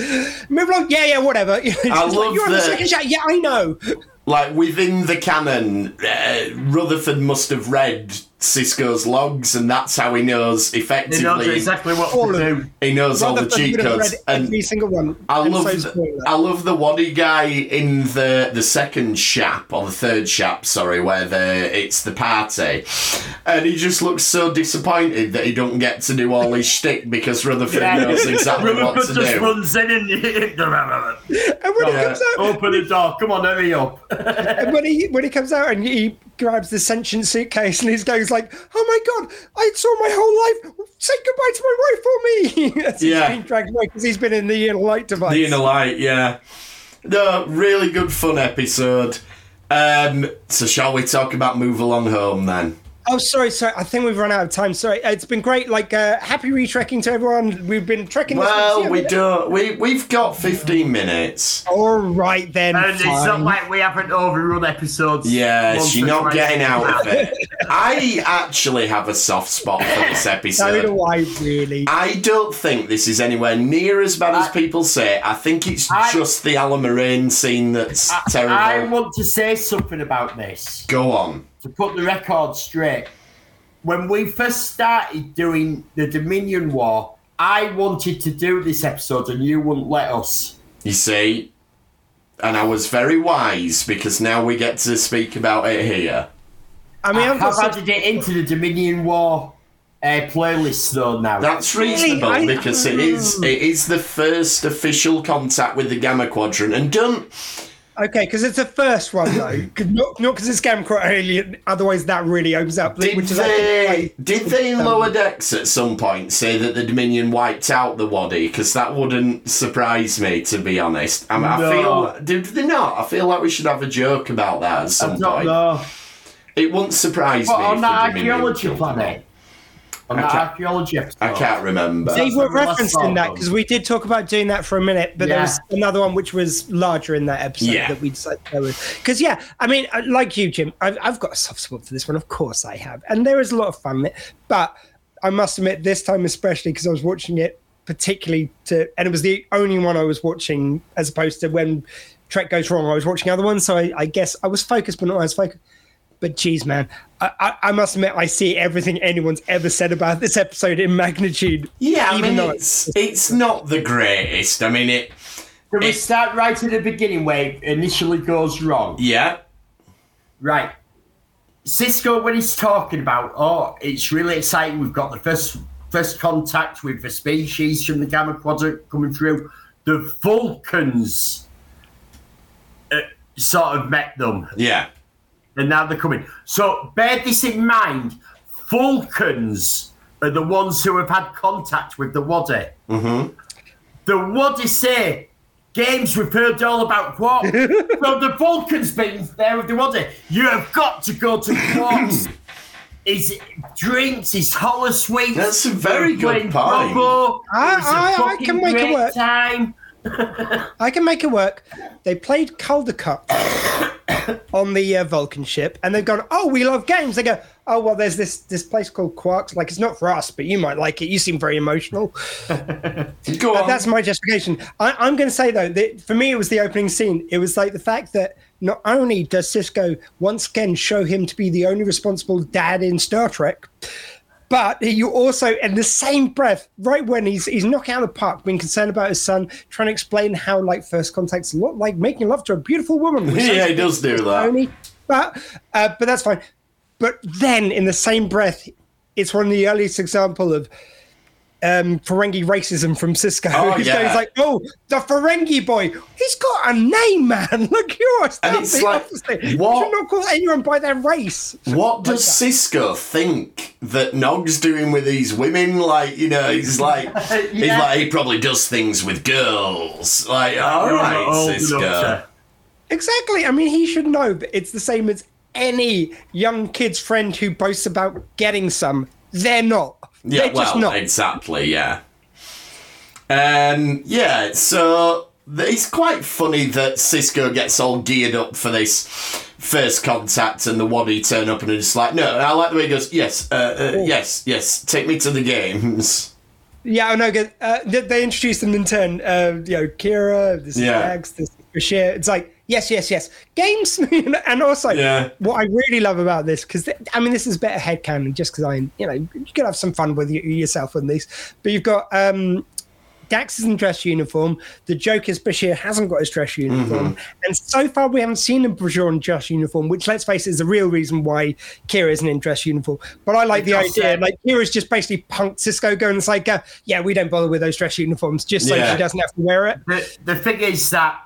Move along, yeah, yeah, whatever. I love like, you're on the second shot. Yeah, I know. Like, within the canon, uh, Rutherford must have read Cisco's logs, and that's how he knows effectively... He knows exactly what all to do. He knows Rutherford all the cheat codes. And every single one. I love, so the, I love the Waddy guy in the, the second chap, or the third chap, sorry, where the, it's the party. And he just looks so disappointed that he don't get to do all his shtick because Rutherford yeah. knows exactly Rutherford what to do. Rutherford just runs in and... and when yeah. he comes out... Open the door, come on, hurry up. And when he when he comes out and he grabs the sentient suitcase and he's going like, oh my god, I saw my whole life. Say goodbye to my wife for me. That's yeah. He's been dragged away because he's been in the inner light device. The inner light, yeah. No, really good fun episode. Um, so shall we talk about Move Along Home then? Oh, sorry, sorry. I think we've run out of time. Sorry. It's been great. Like, uh, happy retrekking to everyone. We've been trekking. Well, we do. We, we've got fifteen minutes. All right, then. And it's not like we haven't overrun episodes. Yes, you're not getting out of it. I actually have a soft spot for this episode. So do I, really. I don't think this is anywhere near as bad I, as people say. I think it's I, just the Alamarine scene that's I, terrible. I want to say something about this. Go on. To put the record straight, when we first started doing the Dominion War, I wanted to do this episode and you wouldn't let us. You see? And I was very wise because now we get to speak about it here. I mean, I have added it into the Dominion War uh, playlist though now. That's reasonable I, I, because I, it is it is the first official contact with the Gamma Quadrant. And don't... Okay, because it's the first one, though. Not because it's Gamma Alien, otherwise that really opens up. Did, which is they, like, like, did they in um, Lower Decks at some point say that the Dominion wiped out the Waddy? Because that wouldn't surprise me, to be honest. I, mean, no. I feel... Did they not? I feel like we should have a joke about that at some point. Know. It wouldn't surprise but me on that archaeology planet. On that archaeology episode. I can't remember. They were referencing that because we did talk about doing that for a minute, but yeah. There was another one which was larger in that episode yeah. that we decided to go with. Because, yeah, I mean, like you, Jim, I've, I've got a soft spot for this one. Of course I have. And there is a lot of fun in it. But I must admit, this time especially, because I was watching it particularly to... And it was the only one I was watching as opposed to when Trek Goes Wrong, I was watching other ones. So I, I guess I was focused, but not as focused. But geez, man, I, I, I must admit, I see everything anyone's ever said about this episode in magnitude. Yeah, I mean, it's, it's it's not the greatest. I mean, it... Can we start right at the beginning where it initially goes wrong? Yeah. Right. Cisco, when he's talking about, oh, it's really exciting, we've got the first first contact with the species from the Gamma Quadrant coming through, the Vulcans uh, sort of met them. Yeah. And now they're coming. So bear this in mind. Vulcans are the ones who have had contact with the Waddy. Mm-hmm. The Waddy say, games we've heard all about Quark. So the Vulcans being there with the Waddy. You have got to go to Quark's. His drinks, his hollow sweets. That's a very good point. I, I, I can make it work. Time. I can make it work. They played Caldecott on the uh, Vulcan ship, and they've gone, oh, we love games. They go, oh, well, there's this this place called Quarks. Like, it's not for us, but you might like it. You seem very emotional. Go on. That's my justification. I, I'm going to say, though, that for me, it was the opening scene. It was like the fact that not only does Sisko once again show him to be the only responsible dad in Star Trek, but you also, in the same breath, right when he's he's knocking out of the park, being concerned about his son, trying to explain how, like, first contact's a lot like making love to a beautiful woman. Yeah, he does do that. Only, but, uh, but that's fine. But then, in the same breath, it's one of the earliest examples of um, Ferengi racism from Sisko. Oh, yeah. He's like, oh, the Ferengi boy. He's got a name, man. Look, you're a star. It's like, what? You should not call anyone by their race. What does Sisko think that Nog's doing with these women? Like, you know, he's like, yeah. he's like, he probably does things with girls. Like, all you're right, Sisko. Exactly. I mean, he should know, but it's the same as any young kid's friend who boasts about getting some. They're not. Yeah, They're well, not. exactly, yeah. Um, yeah, so it's quite funny that Sisko gets all geared up for this first contact and the Waddy turn up and it's like, no, I like the way he goes, yes, uh, uh, yes, yes, take me to the games. Yeah, I know. Uh, they, they introduced them in turn. Uh, you know, Kira, this is Max, this is Bashir. It's like, yes, yes, yes. Games. And also, yeah. what I really love about this, because, I mean, this is better headcanon just because I, you know, you can have some fun with you, yourself with these. But you've got um, Dax is in dress uniform. The joke is Bashir hasn't got his dress uniform. Mm-hmm. And so far, we haven't seen a Bashir in dress uniform, which, let's face it, is the real reason why Kira isn't in dress uniform. But I like the idea. It. Like, Kira's just basically punked Sisko going, it's like, uh, yeah, we don't bother with those dress uniforms just so yeah. she doesn't have to wear it. The, the thing is that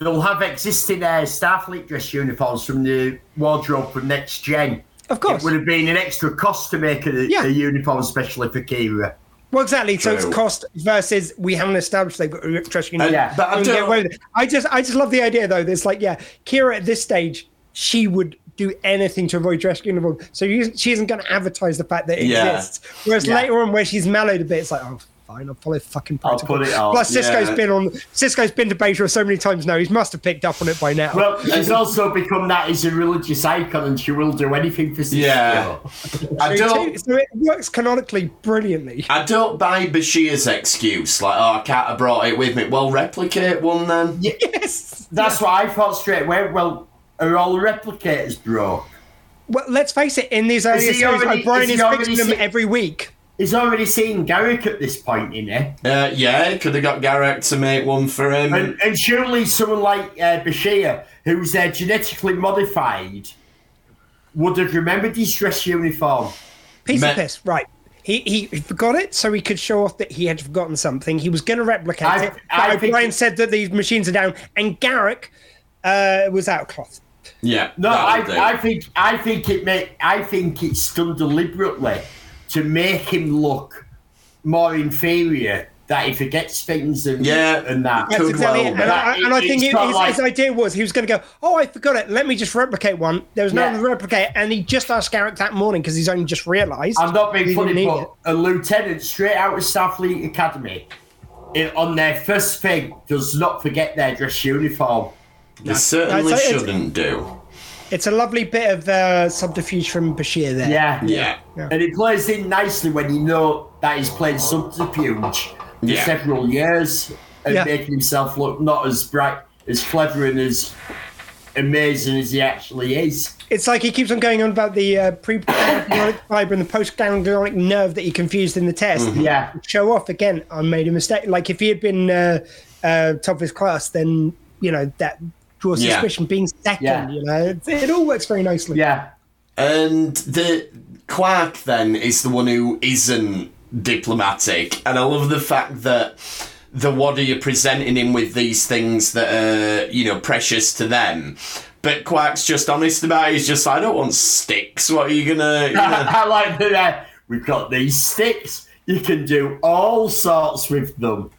they'll have existing uh, Starfleet dress uniforms from the wardrobe from Next Gen. Of course. It would have been an extra cost to make a, yeah. a uniform, especially for Kira. Well, exactly. True. So it's cost versus we haven't established they've got a dress uniform. Uh, yeah. But I, don't... I just I just love the idea, though. It's like, yeah, Kira at this stage, she would do anything to avoid dress uniform. So you, she isn't going to advertise the fact that it yeah. exists. Whereas yeah. later on, where she's mellowed a bit, it's like, oh, fine, I'll follow fucking protocol. I'll put it out. Plus, Cisco's yeah. been on. Cisco's been to Beta so many times now. He must have picked up on it by now. Well, she's also become that is a religious icon, and she will do anything for Cisco. Yeah, I don't. So it works canonically brilliantly. I don't buy Bashir's excuse, like, "Oh, I can't have brought it with me." Well, replicate one then. Yes, that's yeah. what I thought straight away. Well, are all replicators broke? Well, let's face it. In these earlier series, O'Brien is fixing them every week. He's already seen Garrick at this point, isn't he? Uh, yeah, could have got Garrick to make one for him. And, and surely someone like uh, Bashir, who's uh, genetically modified, would have remembered his dress uniform. Piece Me- of piss, right. He, he he forgot it, so he could show off that he had forgotten something. He was going to replicate I, it, but I O'Brien think... said that these machines are down, and Garrick uh, was out of cloth. Yeah, no, I, I think I think it made, I think it's done deliberately to make him look more inferior, that he forgets things and, yeah, and that. That's exactly well, it. And, I, it, and I think it, his, like... his idea was he was going to go, oh, I forgot it. Let me just replicate one. There was no yeah. one to replicate. And he just asked Garrick that morning because he's only just realised. I'm not being funny, but it. a lieutenant straight out of Starfleet Academy it, on their first thing does not forget their dress uniform. They no. certainly no, shouldn't do. It's a lovely bit of uh, subterfuge from Bashir there. Yeah. yeah, yeah. And it plays in nicely when you know that he's played subterfuge for yeah. several years and yeah. making himself look not as bright, as clever and as amazing as he actually is. It's like he keeps on going on about the uh, pre-ganglionic fibre and the post-ganglionic nerve that he confused in the test. Mm-hmm. Yeah. Show off again, I made a mistake. Like if he had been uh, uh, top of his class, then, you know, that... or suspicion yeah. being second, yeah. you know, it, it all works very nicely. Yeah, and the Quark then is the one who isn't diplomatic, and I love the fact that the Waddy are presenting him with these things that are, you know, precious to them. But Quark's just honest about it. He's just, I don't want sticks. What are you gonna? You know? I like that. We've got these sticks. You can do all sorts with them.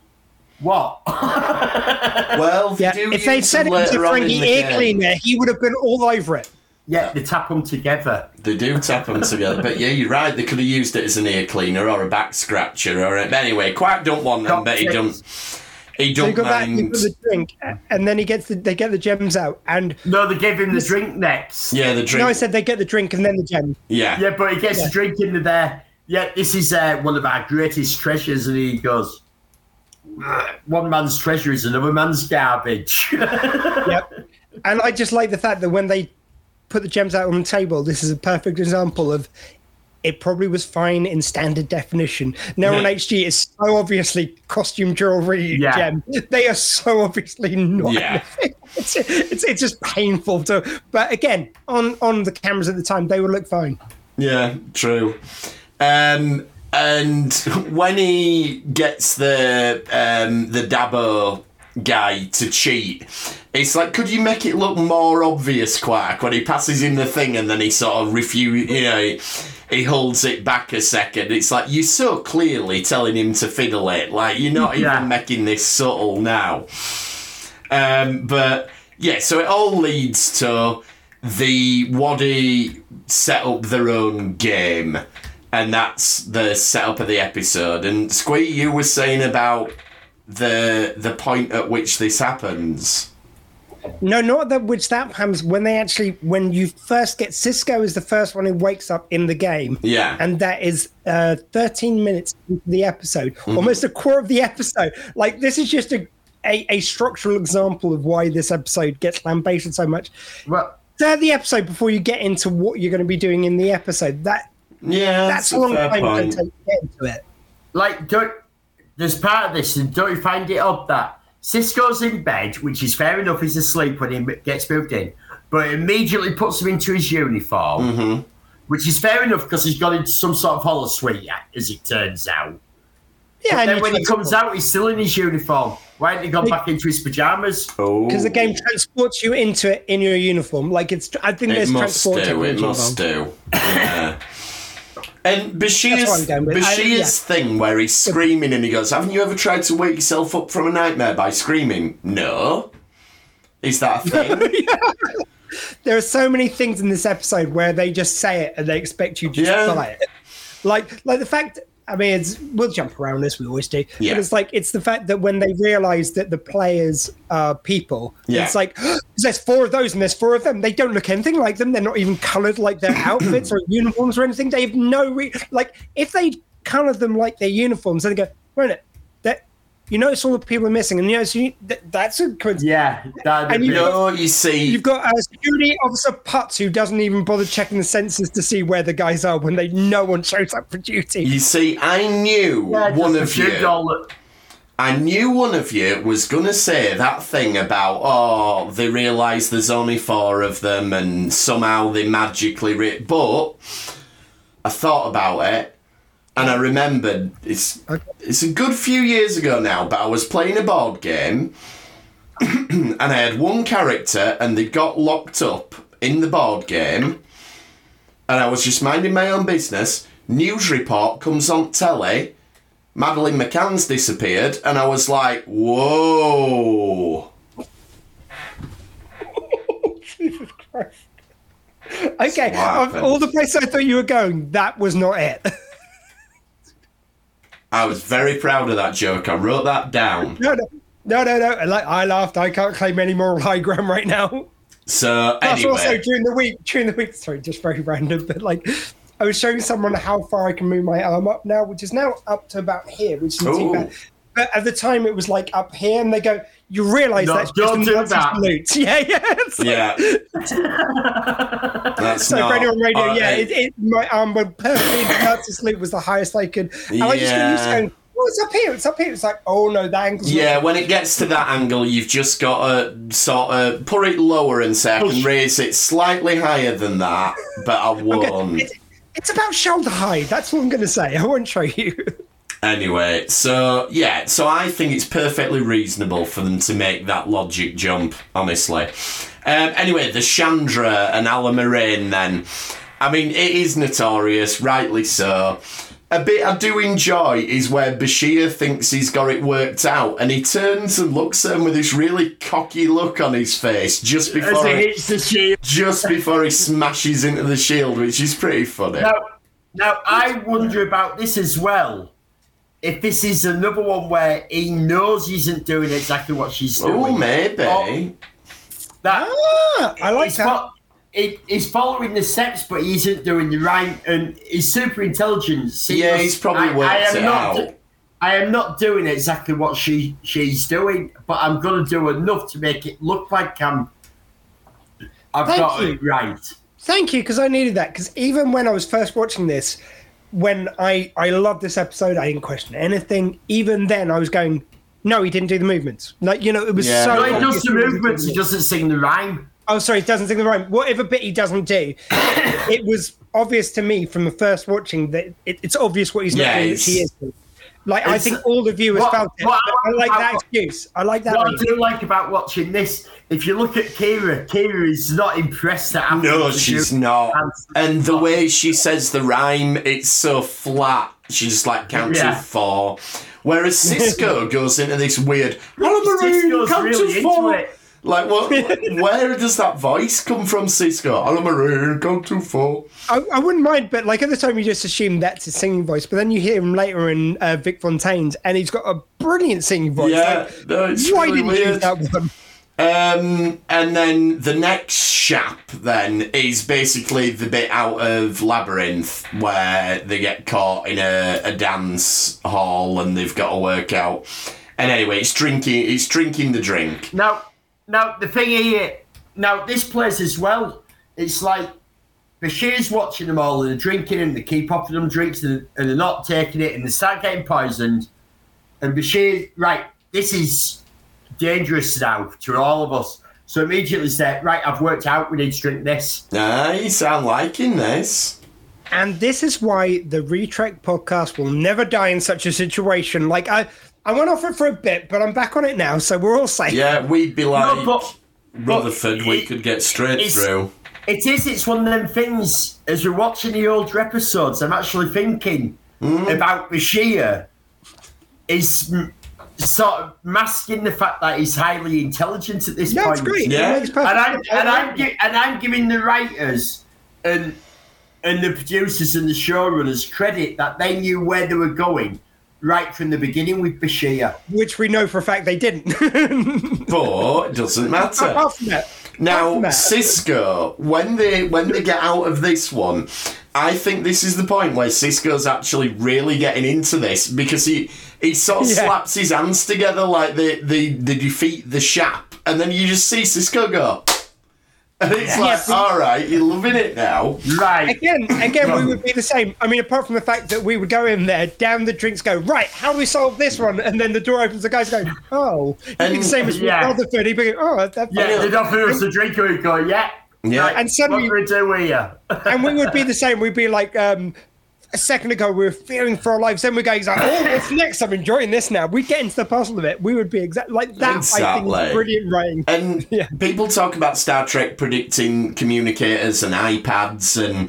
What? Well, yeah. do if they'd said it to Frankie Ear Cleaner, he would have been all over it. Yeah, they tap them together. They do tap them together, but yeah, you're right. They could have used it as an ear cleaner or a back scratcher or a... anyway. Quark don't want them, Got but he don't. He don't so mind. Back, the drink, and then he gets the, they get the gems out, and no, they give him the drink next. Yeah, the drink. No, I said they get the drink and then the gems. Yeah, yeah, but he gets yeah. the drink in there. Yeah, this is uh, one of our greatest treasures, and he goes, one man's treasure is another man's garbage. Yep. And I just like the fact that when they put the gems out on the table, this is a perfect example of it probably was fine in standard definition. Now yeah. on H G, it's so obviously costume jewelry yeah. gem. They are so obviously not. Yeah. It's, it's it's just painful to. But again, on, on the cameras at the time, they would look fine. Yeah, true. Um... And when he gets the um, the Dabo guy to cheat, it's like, could you make it look more obvious, Quark, when he passes him the thing and then he sort of refuses, you know, he, he holds it back a second. It's like, you're so clearly telling him to fiddle it. Like, you're not yeah. even making this subtle now. Um, but, yeah, so it all leads to the Waddy set up their own game. And that's the setup of the episode. And Squee, you were saying about the the point at which this happens. No, not that which that happens. When they actually, when you first get Cisco is the first one who wakes up in the game. Yeah, and that is uh, thirteen minutes into the episode, mm-hmm. almost a quarter of the episode. Like this is just a, a a structural example of why this episode gets lambasted so much. Well, third the episode before you get into what you're going to be doing in the episode. That. Yeah, that's, that's a long time to get into it. Like, don't, there's part of this, and don't you find it odd that Cisco's in bed, which is fair enough, he's asleep when he gets moved in, but it immediately puts him into his uniform, mm-hmm. which is fair enough because he's got into some sort of holo suite, as it turns out. Yeah, and then when he comes out, he's still in his uniform. Why hadn't he gone back into his pajamas? Oh, because the game transports you into it in your uniform. Like it's, I think there's transport. It must do. It must do. Yeah. And Bashir's, Bashir's I, yeah. thing where he's screaming and he goes, haven't you ever tried to wake yourself up from a nightmare by screaming? No. Is that a thing? There are so many things in this episode where they just say it and they expect you to yeah. just buy it. Like, like the fact, I mean, it's, we'll jump around this, we always do. Yeah. But it's like, it's the fact that when they realize that the players are people, yeah. it's like, oh, there's four of those and there's four of them. They don't look anything like them. They're not even colored like their outfits or uniforms or anything. They have no, re- like, if they color them like their uniforms, then they go, wait a minute. You notice all the people are missing, and you notice you, th- that's a coincidence. Yeah, and you know you see. You've got a security officer Putz who doesn't even bother checking the census to see where the guys are when they no one shows up for duty. You see, I knew yeah, one of you. Dollar. I knew one of you was gonna say that thing about oh they realise there's only four of them and somehow they magically re- but I thought about it. And I remembered, it's it's a good few years ago now, but I was playing a board game and I had one character and they got locked up in the board game and I was just minding my own business. News report comes on telly, Madeleine McCann's disappeared and I was like, whoa. Jesus Christ. Okay, of all the places I thought you were going, that was not it. I was very proud of that joke. I wrote that down. No, no, no, no. no. I, I laughed. I can't claim any moral high ground right now. So anyway. That's also during the week. During the week, sorry, just very random, but like I was showing someone how far I can move my arm up now, which is now up to about here, which isn't too bad. But at the time, it was like up here, and they go, "You realise no, that's just an absolute, yeah, yeah, yeah." That's so not, for anyone radio, right. yeah, it, it, my arm went perfectly to sleep was the highest I could, and yeah. I just got used to going, "Oh, it's up here, it's up here." It's like, "Oh no, that angle." Yeah, when it gets to that angle, you've just got to sort of put it lower and say, "I can raise it slightly higher than that," but I won't. It, it's about shoulder height. That's what I'm going to say. I won't show you. Anyway, so, yeah, so I think it's perfectly reasonable for them to make that logic jump, honestly. Um, anyway, the Chandra and Alla Moraine then. I mean, it is notorious, rightly so. A bit I do enjoy is where Bashir thinks he's got it worked out and he turns and looks at him with this really cocky look on his face just before, he, hits the shield. Just before he smashes into the shield, which is pretty funny. Now, now I wonder about this as well. If this is another one where he knows he isn't doing exactly what she's doing. Oh, maybe. Or that ah, I like he's that. Fo- he, he's following the steps, but he isn't doing the right. And he's super intelligent. He yeah, was, he's probably I, worked I am it not, out. I am not doing exactly what she she's doing, but I'm going to do enough to make it look like I'm. I've Thank got you. It right. Thank you, because I needed that. Because even when I was first watching this, when I, I loved this episode, I didn't question anything. Even then, I was going, no, he didn't do the movements. Like, you know, it was yeah. so... No, he does the movements, he doesn't sing the rhyme. Oh, sorry, he doesn't sing the rhyme. Whatever bit he doesn't do, it was obvious to me from the first watching that it, it's obvious what he's yeah, not doing, which he is. Like, it's, I think all the viewers what, felt it. What, I like about, that excuse. I like that. What reason. I do like about watching this, if you look at Kira, Kira is not impressed that I'm No, she's not. And the way she says the rhyme, it's so flat. She's just like, count yeah. to four. Whereas Cisco goes into this weird, Alamarine, count really to four. Like, what? Where does that voice come from, Cisco? Alamarine, count to four. I, I wouldn't mind, but like at the time you just assume that's his singing voice, but then you hear him later in uh, Vic Fontaine's and he's got a brilliant singing voice. Yeah, like, no, it's why really didn't weird. You use that one? Um, and then the next chap then is basically the bit out of Labyrinth where they get caught in a, a dance hall and they've got to work out. And anyway, it's drinking. It's drinking the drink. Now, now the thing here. Now this place as well. It's like Bashir's watching them all and they're drinking and they keep offering them drinks and, and they're not taking it and they start getting poisoned. And Bashir, right? This is dangerous now to all of us. So immediately said, right, I've worked out, we need to drink this. Ah, you sound liking this. And this is why the Retrek podcast will never die in such a situation. Like, I, I went off it for a bit, but I'm back on it now, so we're all safe. Yeah, we'd be like, no, but, Rutherford, but we it, could get straight through. It is, it's one of them things, as we're watching the older episodes, I'm actually thinking mm. about Bashir. Is... sort of masking the fact that he's highly intelligent at this yeah, point. That's great. Yeah, it's perfect. And I'm and I'm, gi- and I'm giving the writers and and the producers and the showrunners credit that they knew where they were going right from the beginning with Bashir, which we know for a fact they didn't. But it doesn't matter. Apart from that, now that. Cisco, when they when they get out of this one, I think this is the point where Cisco's actually really getting into this, because he. He sort of yeah. slaps his hands together like they, they, they defeat the Shap. And then you just see Cisco go. And it's yeah, like, yeah, all right, you're loving it now. Right. Again, again, we would be the same. I mean, apart from the fact that we would go in there, down the drinks, go, right, how do we solve this one? And then the door opens, the guy's going, oh. He'd be the same as yeah. with Rutherford. He'd be going, oh, that's yeah, fine. They'd offer us a drink and we'd go, yeah. yeah. Right, and suddenly, what do we do and we would be the same. We'd be like... um a second ago, we were fearing for our lives. Then we're going, like, oh, what's next? I'm enjoying this now. We get into the puzzle of it. We would be exactly like that. Exactly. I think is brilliant writing. And yeah. people talk about Star Trek predicting communicators and iPads, and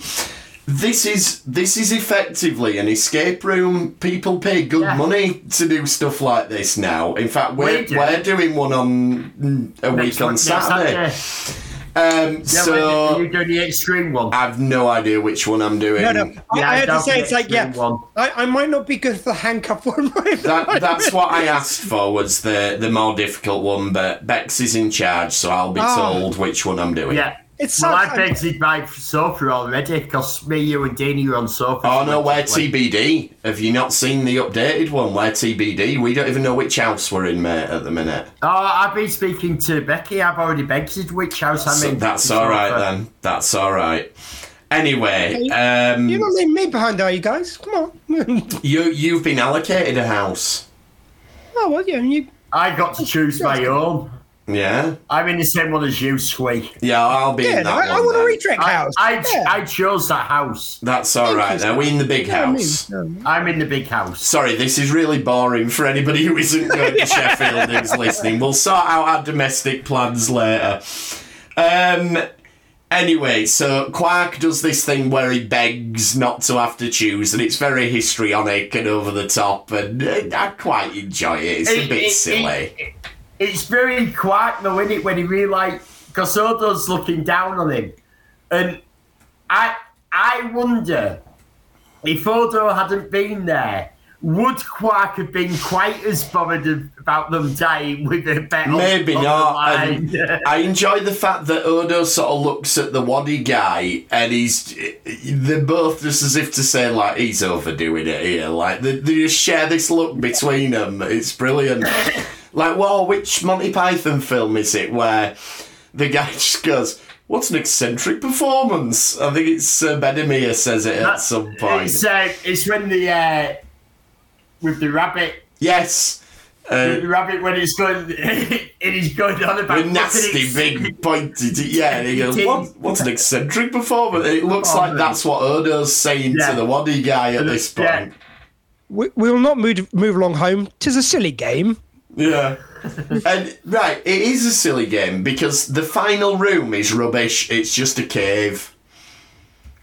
this is this is effectively an escape room. People pay good yeah. money to do stuff like this now. In fact, we're we do. we're doing one on a next week on Saturday. Saturday. Um, yeah, so you're doing the extreme one. I have no idea which one I'm doing. No, no. I, yeah, I had to say it's like yeah. I, I might not be good for the handcuff one. Right that, that's what I asked for was the, the more difficult one, but Bex is in charge, so I'll be oh. told which one I'm doing. Yeah, it's well, I exited my sofa already because me, you, and Deanie are on sofa. Oh no, we're T B D. Have you not seen the updated one? We're T B D. We don't even know which house we're in, mate, at the minute. Oh, I've been speaking to Becky. I've already exited which house I'm so in. That's all right sofa. Then. That's all right. Anyway, hey, um, you're not leaving me behind, are you guys? Come on. you you've been allocated a house. Oh well, yeah. You... I got to choose my own. Yeah, I'm in the same one as you, Squee. Yeah, I'll be yeah, in that I, one. I want a Retrek house. I, I, yeah. I chose that house. That's all Thank right. Now we in the big yeah, house. I mean, no. I'm in the big house. Sorry, this is really boring for anybody who isn't going yeah. to Sheffield who's listening. We'll sort out our domestic plans later. Um. Anyway, so Quark does this thing where he begs not to have to choose, and it's very histrionic and over the top, and I quite enjoy it. It's a bit it, silly. It, it, it, It's very Quark, though, isn't it, when he realised... Because Odo's looking down on him. And I I wonder, if Odo hadn't been there, would Quark have been quite as bothered about them dying with a bet? Maybe not. Um, I enjoy the fact that Odo sort of looks at the waddy guy and he's... They're both just as if to say, like, he's overdoing it here. Like, they, they just share this look between them. It's brilliant. Like, whoa, which Monty Python film is it where the guy just goes, what's an eccentric performance? I think it's Sir Bedimere says it at some point. It's, uh, it's when the, uh, with the rabbit. Yes. Uh, with the rabbit when it's going, it is going on about... The nasty, big, pointed, yeah, and he goes, what, what's an eccentric performance? It looks oh, like man. That's what Odo's saying yeah. to the waddy guy at this point. Yeah. We, we will not move, move along home. 'Tis a silly game. Yeah. And, right, it is a silly game because the final room is rubbish. It's just a cave.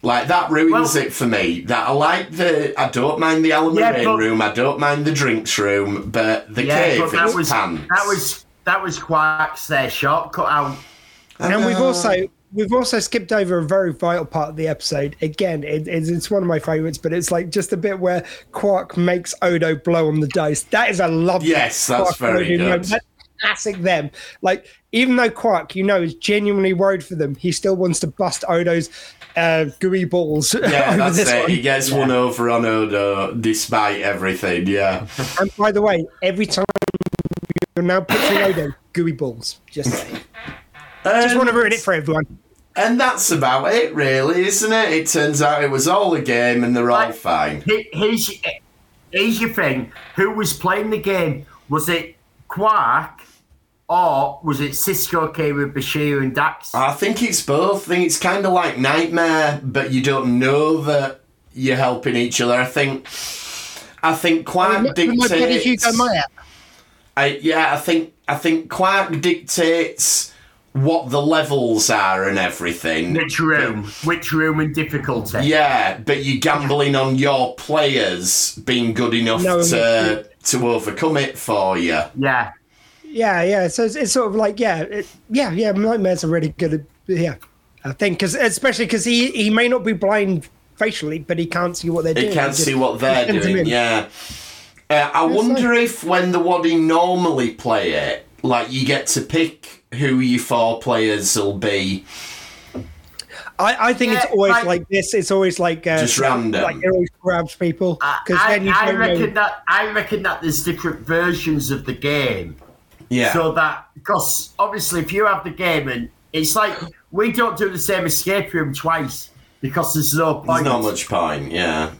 Like, that ruins well, it for me. That I like the... I don't mind the Alamarine yeah, room. I don't mind the drinks room. But the yeah, cave but that is was, pants. That was, that was Quark's their shortcut out. And, and we've also... We've also skipped over a very vital part of the episode. Again, it, it's, it's one of my favourites, but it's like just a bit where Quark makes Odo blow on the dice. That is a lovely... Yes, that's Quark very good. That's classic them. Like, even though Quark, you know, is genuinely worried for them, he still wants to bust Odo's uh, gooey balls. Yeah, that's it. One. He gets yeah. one over on Odo despite everything, yeah. And by the way, every time you're now picturing Odo, gooey balls. Just saying. Um, just want to ruin it for everyone. And that's about it, really, isn't it? It turns out it was all a game and they're all like, fine. Here's, here's your thing. Who was playing the game? Was it Quark or was it Cisco came with Bashir and Dax? I think it's both. I think it's kind of like Nightmare, but you don't know that you're helping each other. I think I think Quark dictates... I, yeah, I think, I think Quark dictates... what the levels are and everything. Which room? But, which room and difficulty? Yeah, but you're gambling on your players being good enough no, to to overcome it for you. Yeah. Yeah, yeah. So it's, it's sort of like, yeah, it, yeah, yeah, Nightmare's a really good, yeah, I think, cause, especially because he, he may not be blind facially, but he can't see what they're doing. He can't see what they're doing, yeah. Uh, I it's wonder like, if when the Waddy normally play it, like, you get to pick who your four players will be. I, I think yeah, it's always like, like this. It's always like uh, just random. Like it always grabs people. I, then you I, I reckon know. that I reckon that there's different versions of the game. Yeah. So that because obviously if you have the game and it's like we don't do the same escape room twice because there's no point. There's not much point. Yeah.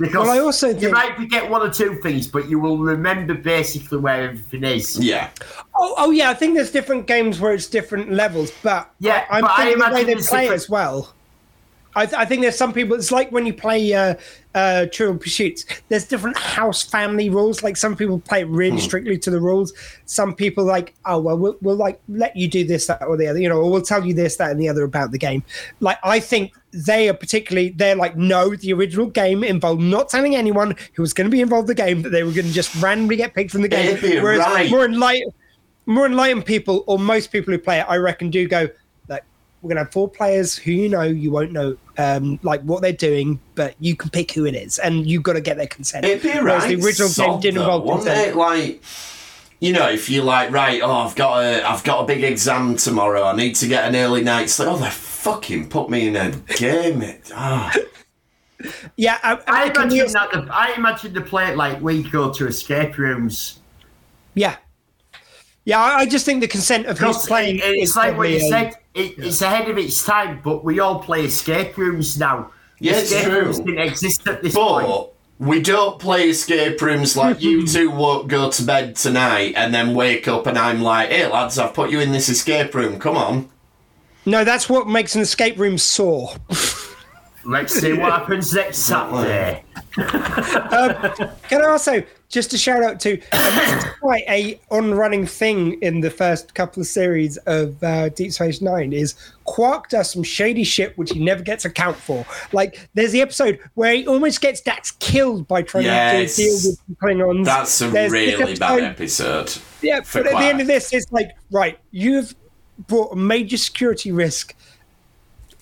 Because well, I also think... you might forget one or two things, but you will remember basically where everything is. Yeah. Oh, oh yeah. I think there's different games where it's different levels, but yeah, I, I'm but thinking I the way they play different... it as well. I, th- I think there's some people. It's like when you play uh, uh, Trivial Pursuits. There's different house family rules. Like some people play it really hmm. strictly to the rules. Some people like, oh well, well, we'll like let you do this, that, or the other. You know, or we'll tell you this, that, and the other about the game. Like I think. They are particularly, they're like, no, the original game involved not telling anyone who was going to be involved in the game that they were going to just randomly get picked from the game. Yeah, whereas right. more, enlightened, more enlightened people, or most people who play it, I reckon, do go, like, we're going to have four players who you know, you won't know, um, like, what they're doing, but you can pick who it is, and you've got to get their consent. It'd be whereas right. the original Soccer, game didn't involve consent. It, like... You know, if you're like, right, oh, I've got a, I've got a big exam tomorrow. I need to get an early night sleep. Oh, they fucking put me in a game. It. Oh. Yeah, I, I, I imagine use... that. The, I imagine the play it like we go to escape rooms. Yeah, yeah. I, I just think the consent of who's playing. It, it's is like what you said. It, yeah. It's ahead of its time, but we all play escape rooms now. Yeah, escape it's true. Rooms didn't exist at this but, point. We don't play escape rooms like you two won't go to bed tonight and then wake up and I'm like, hey, lads, I've put you in this escape room. Come on. No, that's what makes an escape room sore. Let's see what happens next Saturday. um, can I also, just a shout out to, it's quite a on-running thing in the first couple of series of uh, Deep Space Nine is Quark does some shady shit which he never gets a count for. Like, there's the episode where he almost gets Dax killed by trying yes, to deal with the Klingons. That's a there's really episode, bad episode. Yeah, but Quark. At the end of this, it's like, right, you've brought a major security risk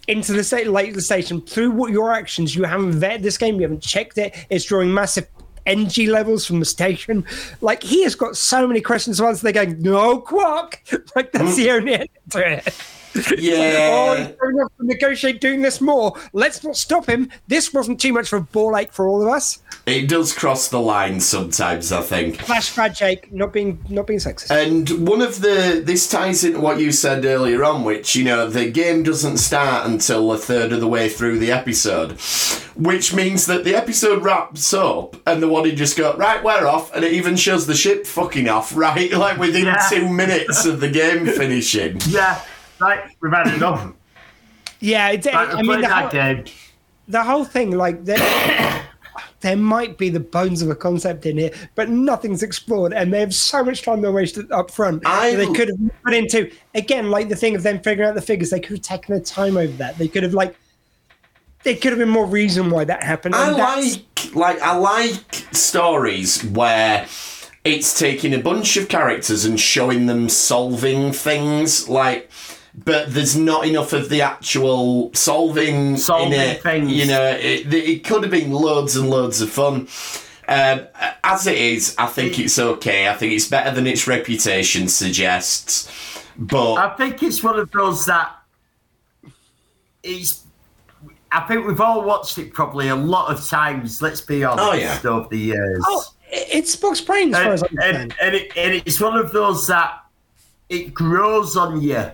into the state, like the station through what your actions. You haven't vetted this game. You haven't checked it. It's drawing massive energy levels from the station. Like he has got so many questions. Once they go, no Quark. Like that's mm. the only end to it. Yeah. Oh, we have to negotiate doing this more. Let's not stop him. This wasn't too much of a ball ache for all of us. It does cross the line sometimes, I think. Flash Fad Jake, not being not being sexist. And one of the this ties into what you said earlier on, which, you know, the game doesn't start until a third of the way through the episode. Which means that the episode wraps up and the Waddy just go, right, we're off, and it even shows the ship fucking off, right? Like within yeah. two minutes of the game finishing. Yeah. Like, we've had enough. Yeah, it, like, I mean, the whole, game. the whole thing, like, there, there might be the bones of a concept in here, but nothing's explored, and they have so much time they wasted up front. I, they could have put into, again, like the thing of them figuring out the figures, they could have taken their time over that. They could have, like, there could have been more reason why that happened. I like, like, I like stories where... it's taking a bunch of characters and showing them solving things, like, but there's not enough of the actual solving, solving in it. Things. You know, it, it could have been loads and loads of fun. Um, as it is, I think it, it's okay. I think it's better than its reputation suggests. But I think it's one of those that it's. I think we've all watched it probably a lot of times. Let's be honest, oh, yeah. over the years. Oh. It's Spock's Brain, as far as I'm concerned. And, and, it, and it's one of those that it grows on you,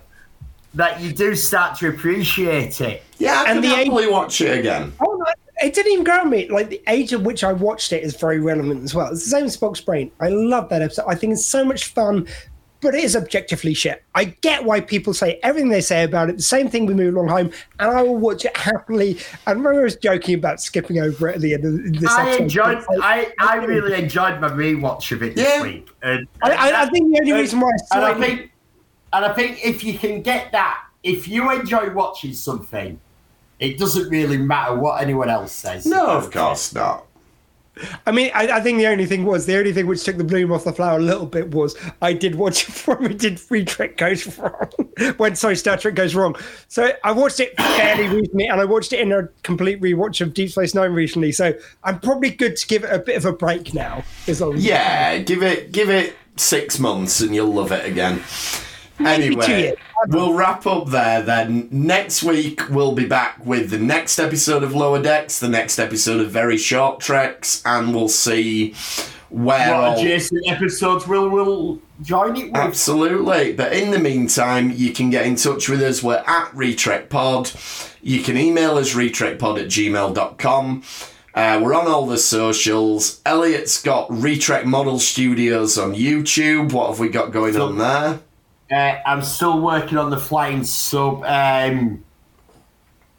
that you do start to appreciate it. Yeah, I and can happily watch it again. Oh, no, it didn't even grow on me. Like, the age at which I watched it is very relevant as well. It's the same as Spock's Brain. I love that episode. I think it's so much fun, but it is objectively shit. I get why people say everything they say about it. The same thing with Move Along Home, and I will watch it happily. And remember, I was joking about skipping over it at the end of this I episode. Enjoyed, I, I really enjoyed my rewatch of it this yeah. week. And, and I, I, I think the only reason why I saw and I, think, and I think if you can get that, if you enjoy watching something, it doesn't really matter what anyone else says. No, of course it. not. I mean, I, I think the only thing was, the only thing which took the bloom off the flower a little bit was I did watch it before we did Retrek Goes Wrong. when, sorry, Star Trek Goes Wrong. So I watched it fairly recently, and I watched it in a complete rewatch of Deep Space Nine recently. So I'm probably good to give it a bit of a break now. As long as yeah, give it, give it six months and you'll love it again. Anyway, we'll wrap up there then. Next week, we'll be back with the next episode of Lower Decks, the next episode of Very Short Treks, and we'll see where... What adjacent episodes we'll, we'll join it with. Absolutely. But in the meantime, you can get in touch with us. We're at RetrekPod. You can email us, retrekpod at gmail dot com. Uh, we're on all the socials. Elliot's got Retrek Model Studios on YouTube. What have we got going so- on there? Uh, I'm still working on the flying sub. Um,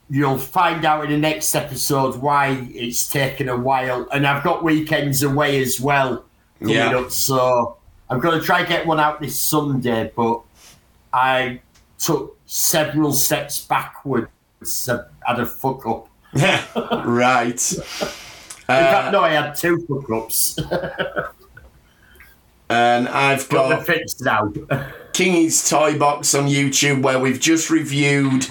you'll find out in the next episode why it's taken a while. And I've got weekends away as well coming yeah. up. So I'm going to try and get one out this Sunday, but I took several steps backwards. So I had a fuck up. Right. Uh, in fact, no, I had two fuck ups. And I've got... But they're fixed now. Kingy's Toy Box on YouTube, where we've just reviewed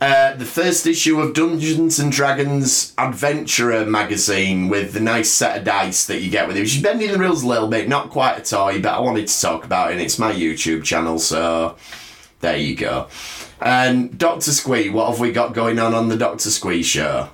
uh, the first issue of Dungeons and Dragons Adventurer magazine with the nice set of dice that you get with it. She's bending the rules a little bit, not quite a toy, but I wanted to talk about it, and it's my YouTube channel, so there you go. And Doctor Squee, what have we got going on on the Doctor Squee Show?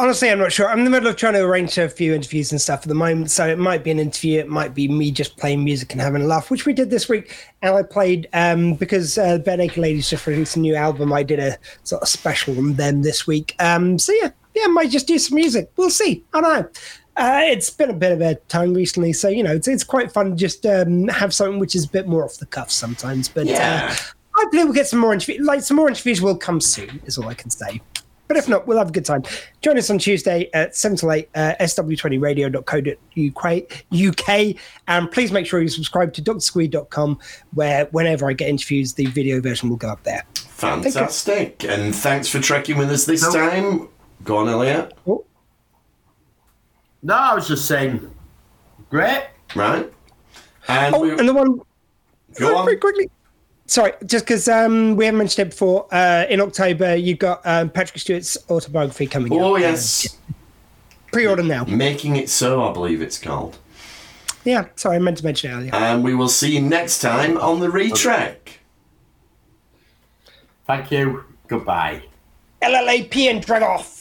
Honestly, I'm not sure. I'm in the middle of trying to arrange a few interviews and stuff at the moment. So it might be an interview. It might be me just playing music and having a laugh, which we did this week. And I played, um, because uh, Ben Aker Ladies just released a new album, I did a sort of special on them this week. Um, so yeah, yeah, I might just do some music. We'll see. I don't know. Uh, it's been a bit of a time recently. So, you know, it's, it's quite fun to just um, have something which is a bit more off the cuff sometimes. But yeah. uh, hopefully we'll get some more interviews. Like, some more interviews will come soon is all I can say. But if not, we'll have a good time. Join us on Tuesday at seven to eight, uh, S W twenty radio dot co dot U K. And please make sure you subscribe to d r squee dot com, where whenever I get interviews, the video version will go up there. Fantastic. Thank and thanks for trekking with us this no. time. Go on, Elliot. Oh. No, I was just saying, great. Right. And, oh, we... and the one... Go on. Very quickly. Sorry, just because um, we haven't mentioned it before, uh, in October you've got um, Patrick Stewart's autobiography coming out. Oh, up. yes. Uh, pre-order now. Making It So, I believe it's called. Yeah, sorry, I meant to mention it earlier. And we will see you next time on the Retrek. Thank you. Goodbye. L L A P and drag off.